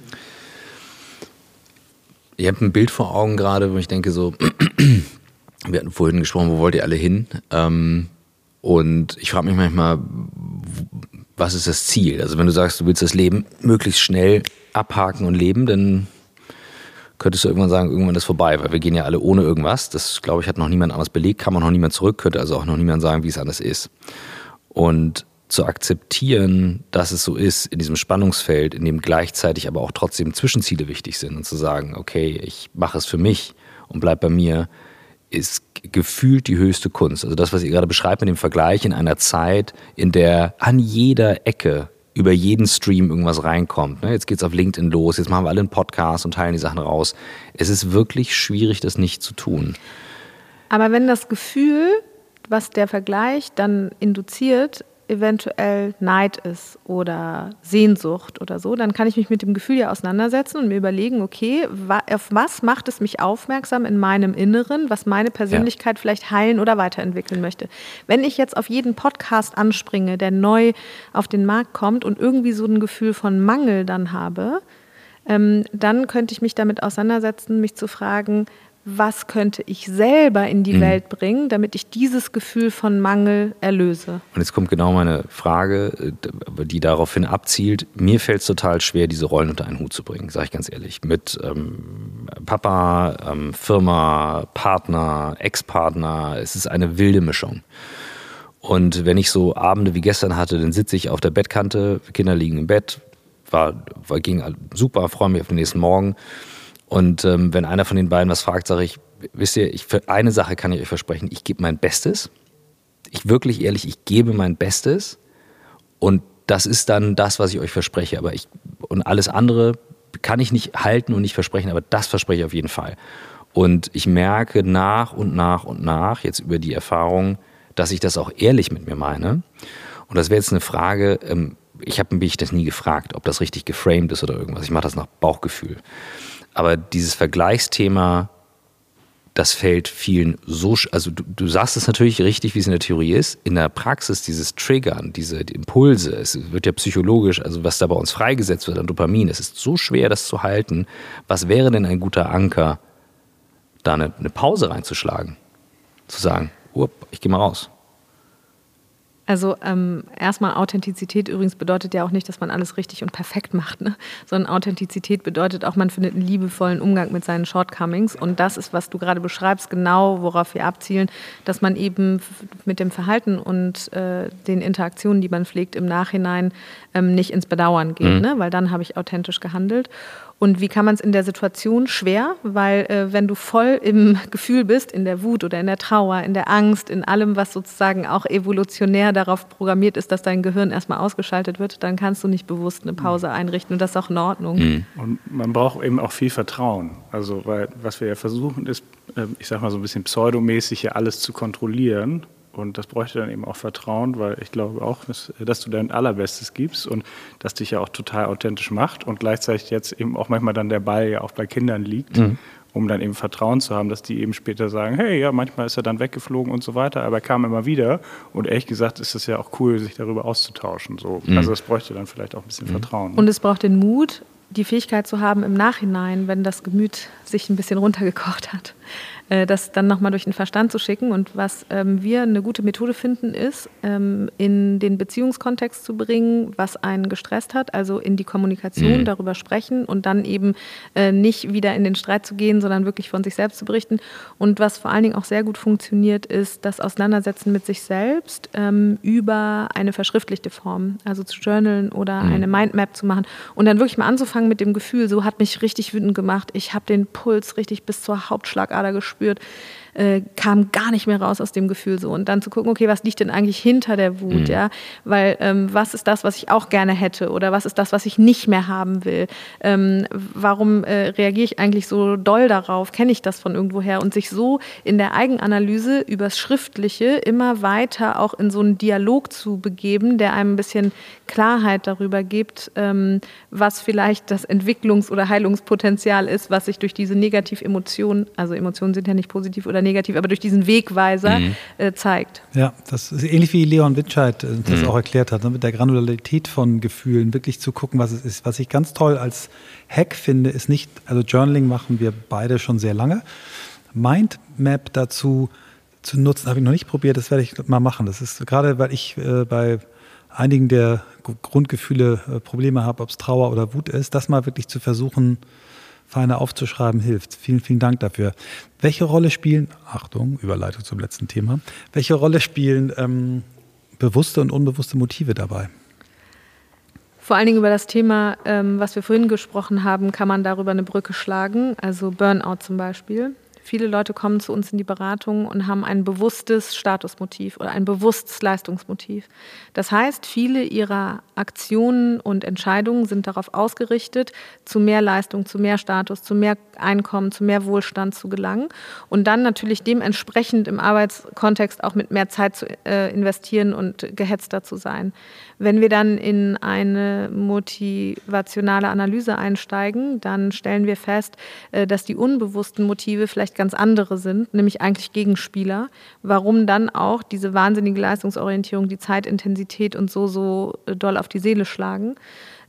Ihr habt ein Bild vor Augen gerade, wo ich denke so... Wir hatten vorhin gesprochen, wo wollt ihr alle hin? Und ich frage mich manchmal, was ist das Ziel? Also wenn du sagst, du willst das Leben möglichst schnell abhaken und leben, dann könntest du irgendwann sagen, irgendwann ist vorbei, weil wir gehen ja alle ohne irgendwas. Das, glaube ich, hat noch niemand anders belegt, kann man noch niemand zurück, könnte also auch noch niemand sagen, wie es anders ist. Und zu akzeptieren, dass es so ist, in diesem Spannungsfeld, in dem gleichzeitig aber auch trotzdem Zwischenziele wichtig sind, und zu sagen, okay, ich mache es für mich und bleib bei mir, ist gefühlt die höchste Kunst. Also das, was ihr gerade beschreibt mit dem Vergleich in einer Zeit, in der an jeder Ecke über jeden Stream irgendwas reinkommt. Jetzt geht's auf LinkedIn los, jetzt machen wir alle einen Podcast und teilen die Sachen raus. Es ist wirklich schwierig, das nicht zu tun. Aber wenn das Gefühl, was der Vergleich dann induziert, eventuell Neid ist oder Sehnsucht oder so, dann kann ich mich mit dem Gefühl ja auseinandersetzen und mir überlegen, okay, auf was macht es mich aufmerksam in meinem Inneren, was meine Persönlichkeit ja. vielleicht heilen oder weiterentwickeln möchte. Wenn ich jetzt auf jeden Podcast anspringe, der neu auf den Markt kommt und irgendwie so ein Gefühl von Mangel dann habe, ähm, dann könnte ich mich damit auseinandersetzen, mich zu fragen, was könnte ich selber in die mhm. Welt bringen, damit ich dieses Gefühl von Mangel erlöse? Und jetzt kommt genau meine Frage, die daraufhin abzielt. Mir fällt es total schwer, diese Rollen unter einen Hut zu bringen, sage ich ganz ehrlich. Mit ähm, Papa, ähm, Firma, Partner, Ex-Partner. Es ist eine wilde Mischung. Und wenn ich so Abende wie gestern hatte, dann sitze ich auf der Bettkante, Kinder liegen im Bett, war, war ging super, freue mich auf den nächsten Morgen. Und ähm, wenn einer von den beiden was fragt, sage ich, wisst ihr, ich, für eine Sache kann ich euch versprechen, ich gebe mein Bestes. Ich wirklich ehrlich, ich gebe mein Bestes. Und das ist dann das, was ich euch verspreche. Aber ich, und alles andere kann ich nicht halten und nicht versprechen, aber das verspreche ich auf jeden Fall. Und ich merke nach und nach und nach jetzt über die Erfahrung, dass ich das auch ehrlich mit mir meine. Und das wäre jetzt eine Frage, ich habe mich das nie gefragt, ob das richtig geframed ist oder irgendwas. Ich mache das nach Bauchgefühl. Aber dieses Vergleichsthema, das fällt vielen so, also du, du sagst es natürlich richtig, wie es in der Theorie ist. In der Praxis, dieses Triggern, diese die Impulse, es wird ja psychologisch, also was da bei uns freigesetzt wird an Dopamin, es ist so schwer, das zu halten. Was wäre denn ein guter Anker, da eine, eine Pause reinzuschlagen? Zu sagen, upp, ich gehe mal raus. Also ähm, erstmal Authentizität übrigens bedeutet ja auch nicht, dass man alles richtig und perfekt macht, ne? Sondern Authentizität bedeutet auch, man findet einen liebevollen Umgang mit seinen Shortcomings. Und das ist, was du gerade beschreibst, genau worauf wir abzielen, dass man eben mit dem Verhalten und äh, den Interaktionen, die man pflegt, im Nachhinein ähm, nicht ins Bedauern geht, mhm. ne? Weil dann habe ich authentisch gehandelt. Und wie kann man es in der Situation schwer? Weil äh, wenn du voll im Gefühl bist, in der Wut oder in der Trauer, in der Angst, in allem, was sozusagen auch evolutionär darauf programmiert ist, dass dein Gehirn erstmal ausgeschaltet wird, dann kannst du nicht bewusst eine Pause einrichten. Und das ist auch in Ordnung. Mhm. Und man braucht eben auch viel Vertrauen. Also, weil was wir ja versuchen ist, äh, ich sag mal so ein bisschen pseudomäßig hier alles zu kontrollieren. Und das bräuchte dann eben auch Vertrauen, weil ich glaube auch, dass, dass du dein Allerbestes gibst und das dich ja auch total authentisch macht und gleichzeitig jetzt eben auch manchmal dann der Ball ja auch bei Kindern liegt, mhm. um dann eben Vertrauen zu haben, dass die eben später sagen, hey, ja, manchmal ist er dann weggeflogen und so weiter, aber er kam immer wieder und ehrlich gesagt ist es ja auch cool, sich darüber auszutauschen. So. Mhm. Also das bräuchte dann vielleicht auch ein bisschen mhm. Vertrauen. Und es braucht den Mut, die Fähigkeit zu haben im Nachhinein, wenn das Gemüt sich ein bisschen runtergekocht hat, das dann nochmal durch den Verstand zu schicken. Und was ähm, wir eine gute Methode finden, ist, ähm, in den Beziehungskontext zu bringen, was einen gestresst hat, also in die Kommunikation, mhm. darüber sprechen und dann eben äh, nicht wieder in den Streit zu gehen, sondern wirklich von sich selbst zu berichten. Und was vor allen Dingen auch sehr gut funktioniert, ist das Auseinandersetzen mit sich selbst ähm, über eine verschriftlichte Form, also zu journalen oder mhm. eine Mindmap zu machen und dann wirklich mal anzufangen mit dem Gefühl, so hat mich richtig wütend gemacht, ich habe den Puls richtig bis zur Hauptschlagader gespürt. Äh, kam gar nicht mehr raus aus dem Gefühl so und dann zu gucken, okay, was liegt denn eigentlich hinter der Wut, mhm. ja, weil ähm, was ist das, was ich auch gerne hätte oder was ist das, was ich nicht mehr haben will, ähm, warum äh, reagiere ich eigentlich so doll darauf, kenne ich das von irgendwoher und sich so in der Eigenanalyse übers Schriftliche immer weiter auch in so einen Dialog zu begeben, der einem ein bisschen Klarheit darüber gibt, ähm, was vielleicht das Entwicklungs- oder Heilungspotenzial ist, was sich durch diese Negativemotionen, also Emotionen sind ja nicht positiv oder negativ, aber durch diesen Wegweiser mhm. äh, zeigt. Ja, das ist ähnlich wie Leon Witscheid äh, das mhm. auch erklärt hat, ne, mit der Granularität von Gefühlen, wirklich zu gucken, was es ist. Was ich ganz toll als Hack finde, ist nicht, also Journaling machen wir beide schon sehr lange. Mindmap dazu zu nutzen, habe ich noch nicht probiert, das werde ich mal machen. Das ist gerade, weil ich äh, bei einigen der G- Grundgefühle äh, Probleme habe, ob es Trauer oder Wut ist, das mal wirklich zu versuchen, feiner aufzuschreiben hilft. Vielen, vielen Dank dafür. Welche Rolle spielen, Achtung, Überleitung zum letzten Thema, welche Rolle spielen ähm, bewusste und unbewusste Motive dabei? Vor allen Dingen über das Thema, ähm, was wir vorhin gesprochen haben, kann man darüber eine Brücke schlagen, also Burnout zum Beispiel. Viele Leute kommen zu uns in die Beratung und haben ein bewusstes Statusmotiv oder ein bewusstes Leistungsmotiv. Das heißt, viele ihrer Aktionen und Entscheidungen sind darauf ausgerichtet, zu mehr Leistung, zu mehr Status, zu mehr Einkommen, zu mehr Wohlstand zu gelangen und dann natürlich dementsprechend im Arbeitskontext auch mit mehr Zeit zu äh, investieren und gehetzter zu sein. Wenn wir dann in eine motivationale Analyse einsteigen, dann stellen wir fest, äh, dass die unbewussten Motive vielleicht ganz andere sind, nämlich eigentlich Gegenspieler, warum dann auch diese wahnsinnige Leistungsorientierung, die Zeitintensität und so, so doll auf die Seele schlagen.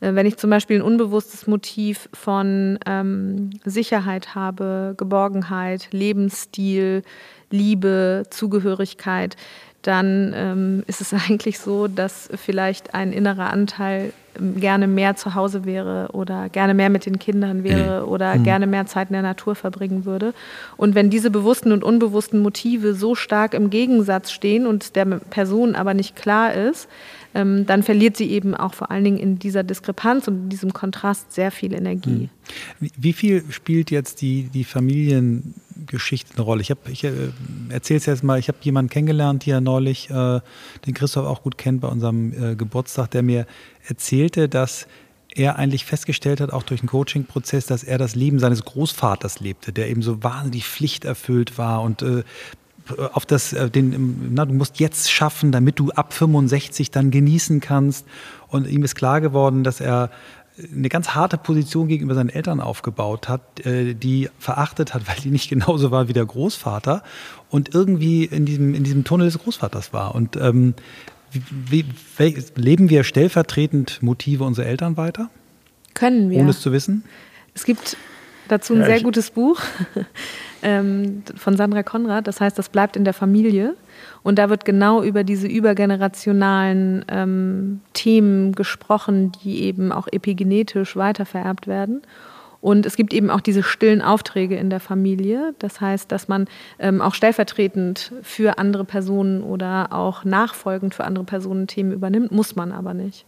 Wenn ich zum Beispiel ein unbewusstes Motiv von ähm, Sicherheit habe, Geborgenheit, Lebensstil, Liebe, Zugehörigkeit, dann ähm, ist es eigentlich so, dass vielleicht ein innerer Anteil gerne mehr zu Hause wäre oder gerne mehr mit den Kindern wäre oder mhm. gerne mehr Zeit in der Natur verbringen würde. Und wenn diese bewussten und unbewussten Motive so stark im Gegensatz stehen und der Person aber nicht klar ist, ähm, dann verliert sie eben auch vor allen Dingen in dieser Diskrepanz und in diesem Kontrast sehr viel Energie. Mhm. Wie viel spielt jetzt die, die Familien Geschichte eine Rolle. Ich, ich äh, erzähle es jetzt mal, ich habe jemanden kennengelernt hier neulich, äh, den Christoph auch gut kennt bei unserem äh, Geburtstag, der mir erzählte, dass er eigentlich festgestellt hat, auch durch den Coaching-Prozess, dass er das Leben seines Großvaters lebte, der eben so wahnsinnig pflichterfüllt war und äh, auf das, äh, den, na, du musst jetzt schaffen, damit du ab fünfundsechzig dann genießen kannst. Und ihm ist klar geworden, dass er eine ganz harte Position gegenüber seinen Eltern aufgebaut hat, die verachtet hat, weil die nicht genauso war wie der Großvater und irgendwie in diesem, in diesem Tunnel des Großvaters war. Und ähm, wie, wie, leben wir stellvertretend Motive unserer Eltern weiter? Können wir. Ohne es zu wissen? Es gibt dazu ein ja, sehr gutes Buch von Sandra Konrad, das heißt, das bleibt in der Familie. Und da wird genau über diese übergenerationalen ähm, Themen gesprochen, die eben auch epigenetisch weitervererbt werden. Und es gibt eben auch diese stillen Aufträge in der Familie. Das heißt, dass man ähm, auch stellvertretend für andere Personen oder auch nachfolgend für andere Personen Themen übernimmt, muss man aber nicht.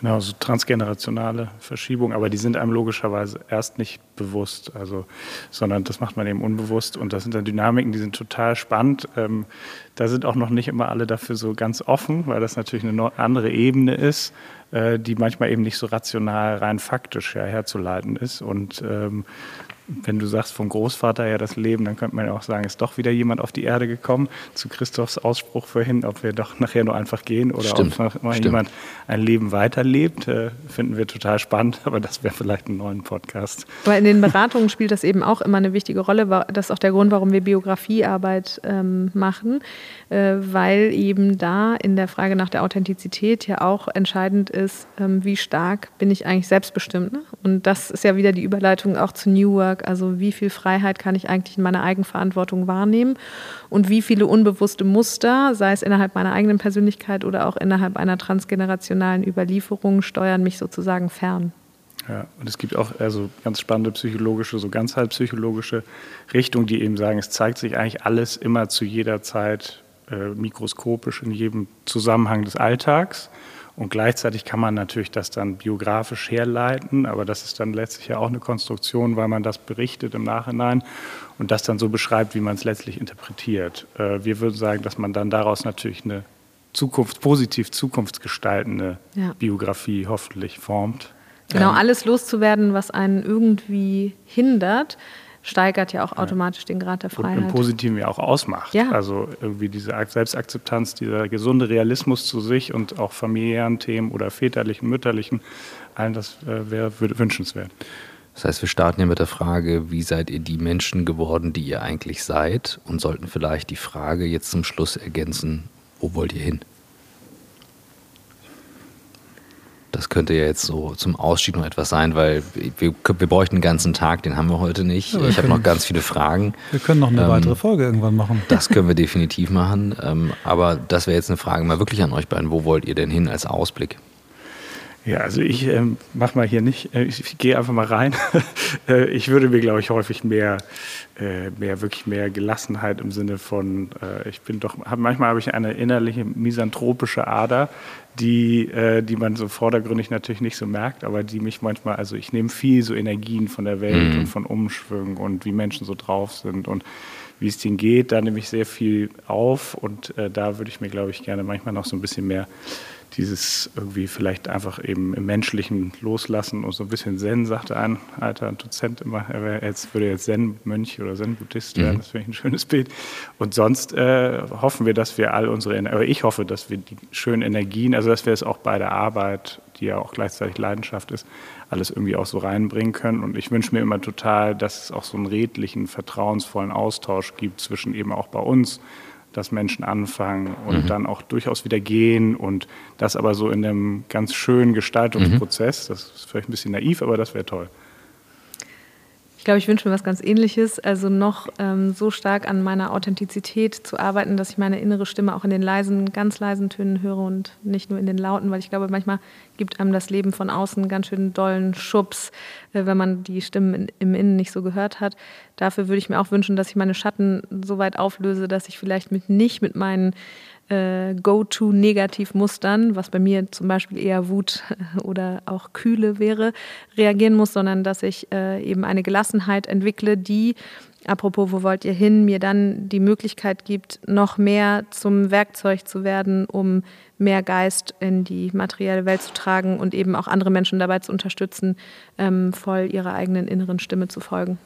Genau, so transgenerationale Verschiebungen, aber die sind einem logischerweise erst nicht bewusst, also, sondern das macht man eben unbewusst und das sind dann Dynamiken, die sind total spannend. Ähm, da sind auch noch nicht immer alle dafür so ganz offen, weil das natürlich eine andere Ebene ist, äh, die manchmal eben nicht so rational, rein faktisch ja, herzuleiten ist und ähm, wenn du sagst, vom Großvater her das Leben, dann könnte man ja auch sagen, ist doch wieder jemand auf die Erde gekommen, zu Christophs Ausspruch vorhin, ob wir doch nachher nur einfach gehen oder stimmt, ob mal jemand ein Leben weiterlebt, finden wir total spannend, aber das wäre vielleicht ein neuer Podcast. Aber in den Beratungen spielt das eben auch immer eine wichtige Rolle, das ist auch der Grund, warum wir Biografiearbeit ähm, machen, äh, weil eben da in der Frage nach der Authentizität ja auch entscheidend ist, ähm, wie stark bin ich eigentlich selbstbestimmt, ne? Und das ist ja wieder die Überleitung auch zu New Work. Also wie viel Freiheit kann ich eigentlich in meiner Eigenverantwortung wahrnehmen und wie viele unbewusste Muster, sei es innerhalb meiner eigenen Persönlichkeit oder auch innerhalb einer transgenerationalen Überlieferung, steuern mich sozusagen fern. Ja, und es gibt auch also ganz spannende psychologische, so ganzheitspsychologische Richtungen, die eben sagen, es zeigt sich eigentlich alles immer zu jeder Zeit äh, mikroskopisch in jedem Zusammenhang des Alltags. Und gleichzeitig kann man natürlich das dann biografisch herleiten, aber das ist dann letztlich ja auch eine Konstruktion, weil man das berichtet im Nachhinein und das dann so beschreibt, wie man es letztlich interpretiert. Wir würden sagen, dass man dann daraus natürlich eine Zukunft, positiv zukunftsgestaltende ja. Biografie hoffentlich formt. Genau, alles loszuwerden, was einen irgendwie hindert, steigert ja auch automatisch ja. den Grad der Freiheit. Und im Positiven ja auch ausmacht. Ja. Also irgendwie diese Selbstakzeptanz, dieser gesunde Realismus zu sich und auch familiären Themen oder väterlichen, mütterlichen, allen das wäre wünschenswert. Das heißt, wir starten hier mit der Frage, wie seid ihr die Menschen geworden, die ihr eigentlich seid? Und sollten vielleicht die Frage jetzt zum Schluss ergänzen, wo wollt ihr hin? Das könnte ja jetzt so zum Ausstieg noch etwas sein, weil wir, wir bräuchten den ganzen Tag, den haben wir heute nicht. Ja, wir ich habe noch ganz viele Fragen. Wir können noch eine ähm, weitere Folge irgendwann machen. Das können wir definitiv machen. Ähm, aber das wäre jetzt eine Frage mal wirklich an euch beiden. Wo wollt ihr denn hin als Ausblick? Ja, also ich ähm, mach mal hier nicht, äh, ich, ich gehe einfach mal rein. äh, ich würde mir, glaube ich, häufig mehr, äh, mehr, wirklich mehr Gelassenheit im Sinne von, äh, ich bin doch, hab, manchmal habe ich eine innerliche misanthropische Ader, die, äh, die man so vordergründig natürlich nicht so merkt, aber die mich manchmal, also ich nehme viel so Energien von der Welt mhm. und von Umschwüngen und wie Menschen so drauf sind und wie es denen geht, da nehme ich sehr viel auf und äh, da würde ich mir, glaube ich, gerne manchmal noch so ein bisschen mehr dieses irgendwie vielleicht einfach eben im Menschlichen loslassen und so ein bisschen Zen, sagte ein alter Dozent immer, er wäre jetzt, würde jetzt Zen-Mönch oder Zen-Buddhist werden, mhm. das finde ich ein schönes Bild. Und sonst äh, hoffen wir, dass wir all unsere, oder ich hoffe, dass wir die schönen Energien, also dass wir es auch bei der Arbeit, die ja auch gleichzeitig Leidenschaft ist, alles irgendwie auch so reinbringen können. Und ich wünsche mir immer total, dass es auch so einen redlichen, vertrauensvollen Austausch gibt zwischen eben auch bei uns, dass Menschen anfangen und mhm. dann auch durchaus wieder gehen und das aber so in einem ganz schönen Gestaltungsprozess. Mhm. Das ist vielleicht ein bisschen naiv, aber das wäre toll. Ich glaube, ich wünsche mir was ganz Ähnliches, also noch ähm, so stark an meiner Authentizität zu arbeiten, dass ich meine innere Stimme auch in den leisen, ganz leisen Tönen höre und nicht nur in den lauten, weil ich glaube, manchmal gibt einem das Leben von außen ganz schön dollen Schubs, äh, wenn man die Stimmen in, im Innen nicht so gehört hat. Dafür würde ich mir auch wünschen, dass ich meine Schatten so weit auflöse, dass ich vielleicht mit, nicht mit meinen äh, Go-to-Negativmustern, was bei mir zum Beispiel eher Wut oder auch Kühle wäre, reagieren muss, sondern dass ich äh, eben eine Gelassenheit entwickle, die, apropos, wo wollt ihr hin, mir dann die Möglichkeit gibt, noch mehr zum Werkzeug zu werden, um mehr Geist in die materielle Welt zu tragen und eben auch andere Menschen dabei zu unterstützen, ähm, voll ihrer eigenen inneren Stimme zu folgen.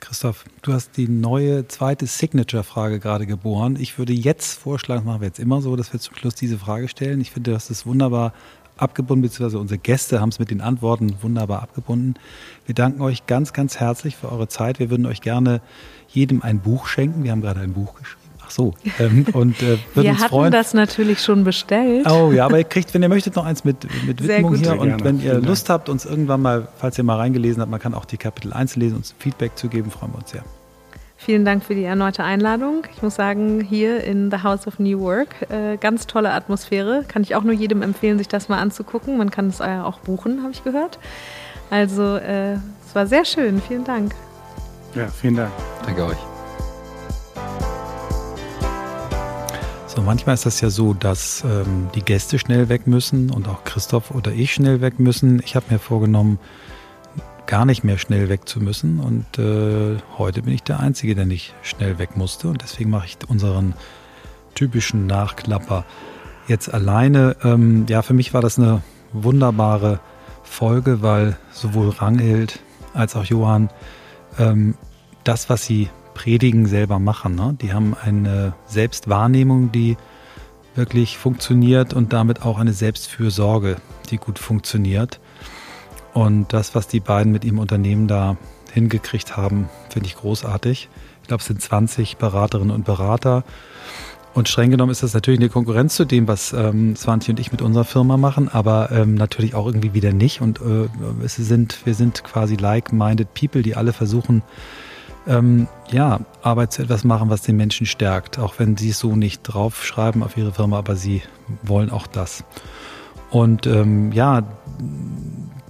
Christoph, du hast die neue zweite Signature-Frage gerade geboren. Ich würde jetzt vorschlagen, das machen wir jetzt immer so, dass wir zum Schluss diese Frage stellen. Ich finde, das ist wunderbar abgebunden, beziehungsweise unsere Gäste haben es mit den Antworten wunderbar abgebunden. Wir danken euch ganz, ganz herzlich für eure Zeit. Wir würden euch gerne jedem ein Buch schenken. Wir haben gerade ein Buch geschrieben. Ach so. Ähm, und, äh, würden wir uns hatten freuen. Das natürlich schon bestellt. Oh ja, aber ihr kriegt, wenn ihr möchtet, noch eins mit, mit Widmung gut, hier. Und gerne. Wenn ihr Vielen Lust Dank. Habt, uns irgendwann mal, falls ihr mal reingelesen habt, man kann auch die Kapitel eins lesen, uns Feedback zu geben, freuen wir uns sehr. Vielen Dank für die erneute Einladung. Ich muss sagen, hier in The House of New Work, äh, ganz tolle Atmosphäre. Kann ich auch nur jedem empfehlen, sich das mal anzugucken. Man kann es auch buchen, habe ich gehört. Also äh, es war sehr schön. Vielen Dank. Ja, vielen Dank. Danke euch. So, manchmal ist das ja so, dass ähm, die Gäste schnell weg müssen und auch Christoph oder ich schnell weg müssen. Ich habe mir vorgenommen, gar nicht mehr schnell weg zu müssen, und äh, heute bin ich der Einzige, der nicht schnell weg musste, und deswegen mache ich unseren typischen Nachklapper jetzt alleine. Ähm, ja, für mich war das eine wunderbare Folge, weil sowohl Ragnhild als auch Johann ähm, das, was sie predigen, selber machen. Ne? Die haben eine Selbstwahrnehmung, die wirklich funktioniert, und damit auch eine Selbstfürsorge, die gut funktioniert. Und das, was die beiden mit ihrem Unternehmen da hingekriegt haben, finde ich großartig. Ich glaube, es sind zwanzig Beraterinnen und Berater. Und streng genommen ist das natürlich eine Konkurrenz zu dem, was ähm, Swanti und ich mit unserer Firma machen, aber ähm, natürlich auch irgendwie wieder nicht. Und äh, es sind, wir sind quasi like-minded people, die alle versuchen, ähm, ja, Arbeit zu etwas machen, was den Menschen stärkt. Auch wenn sie es so nicht draufschreiben auf ihre Firma, aber sie wollen auch das. Und ähm, ja,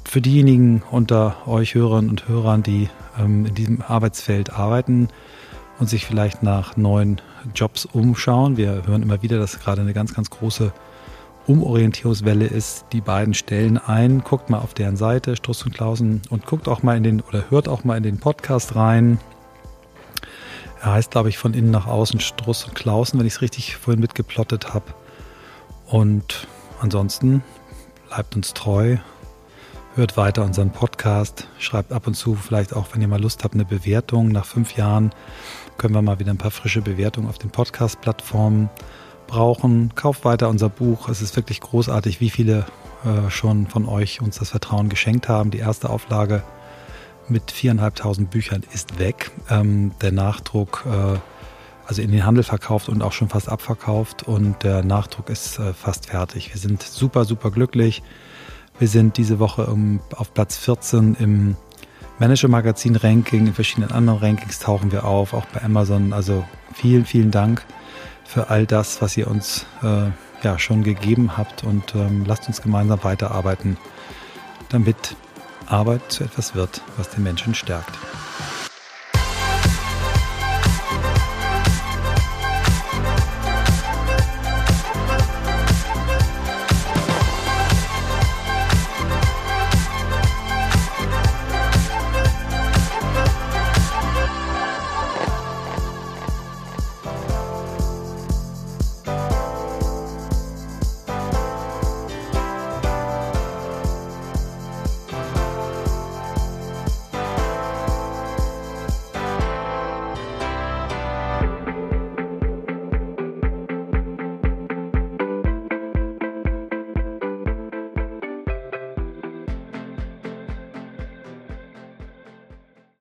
für diejenigen unter euch Hörerinnen und Hörern, die ähm, in diesem Arbeitsfeld arbeiten und sich vielleicht nach neuen Jobs umschauen. Wir hören immer wieder, dass gerade eine ganz, ganz große Umorientierungswelle ist. Die beiden stellen ein. Guckt mal auf deren Seite, Struss und Claussen, und guckt auch mal in den, oder hört auch mal in den Podcast rein. Er heißt, glaube ich, von innen nach außen Struss und Claussen, wenn ich es richtig vorhin mitgeplottet habe. Und ansonsten bleibt uns treu. Hört weiter unseren Podcast, schreibt ab und zu vielleicht auch, wenn ihr mal Lust habt, eine Bewertung. Nach fünf Jahren können wir mal wieder ein paar frische Bewertungen auf den Podcast-Plattformen brauchen. Kauft weiter unser Buch. Es ist wirklich großartig, wie viele äh, schon von euch uns das Vertrauen geschenkt haben. Die erste Auflage mit viertausendfünfhundert Büchern ist weg. Ähm, der Nachdruck, äh, also in den Handel verkauft und auch schon fast abverkauft, und der Nachdruck ist äh, fast fertig. Wir sind super, super glücklich. Wir sind diese Woche auf Platz vierzehn im Manager-Magazin-Ranking. In verschiedenen anderen Rankings tauchen wir auf, auch bei Amazon. Also vielen, vielen Dank für all das, was ihr uns äh, ja, schon gegeben habt. Und ähm, lasst uns gemeinsam weiterarbeiten, damit Arbeit zu etwas wird, was den Menschen stärkt.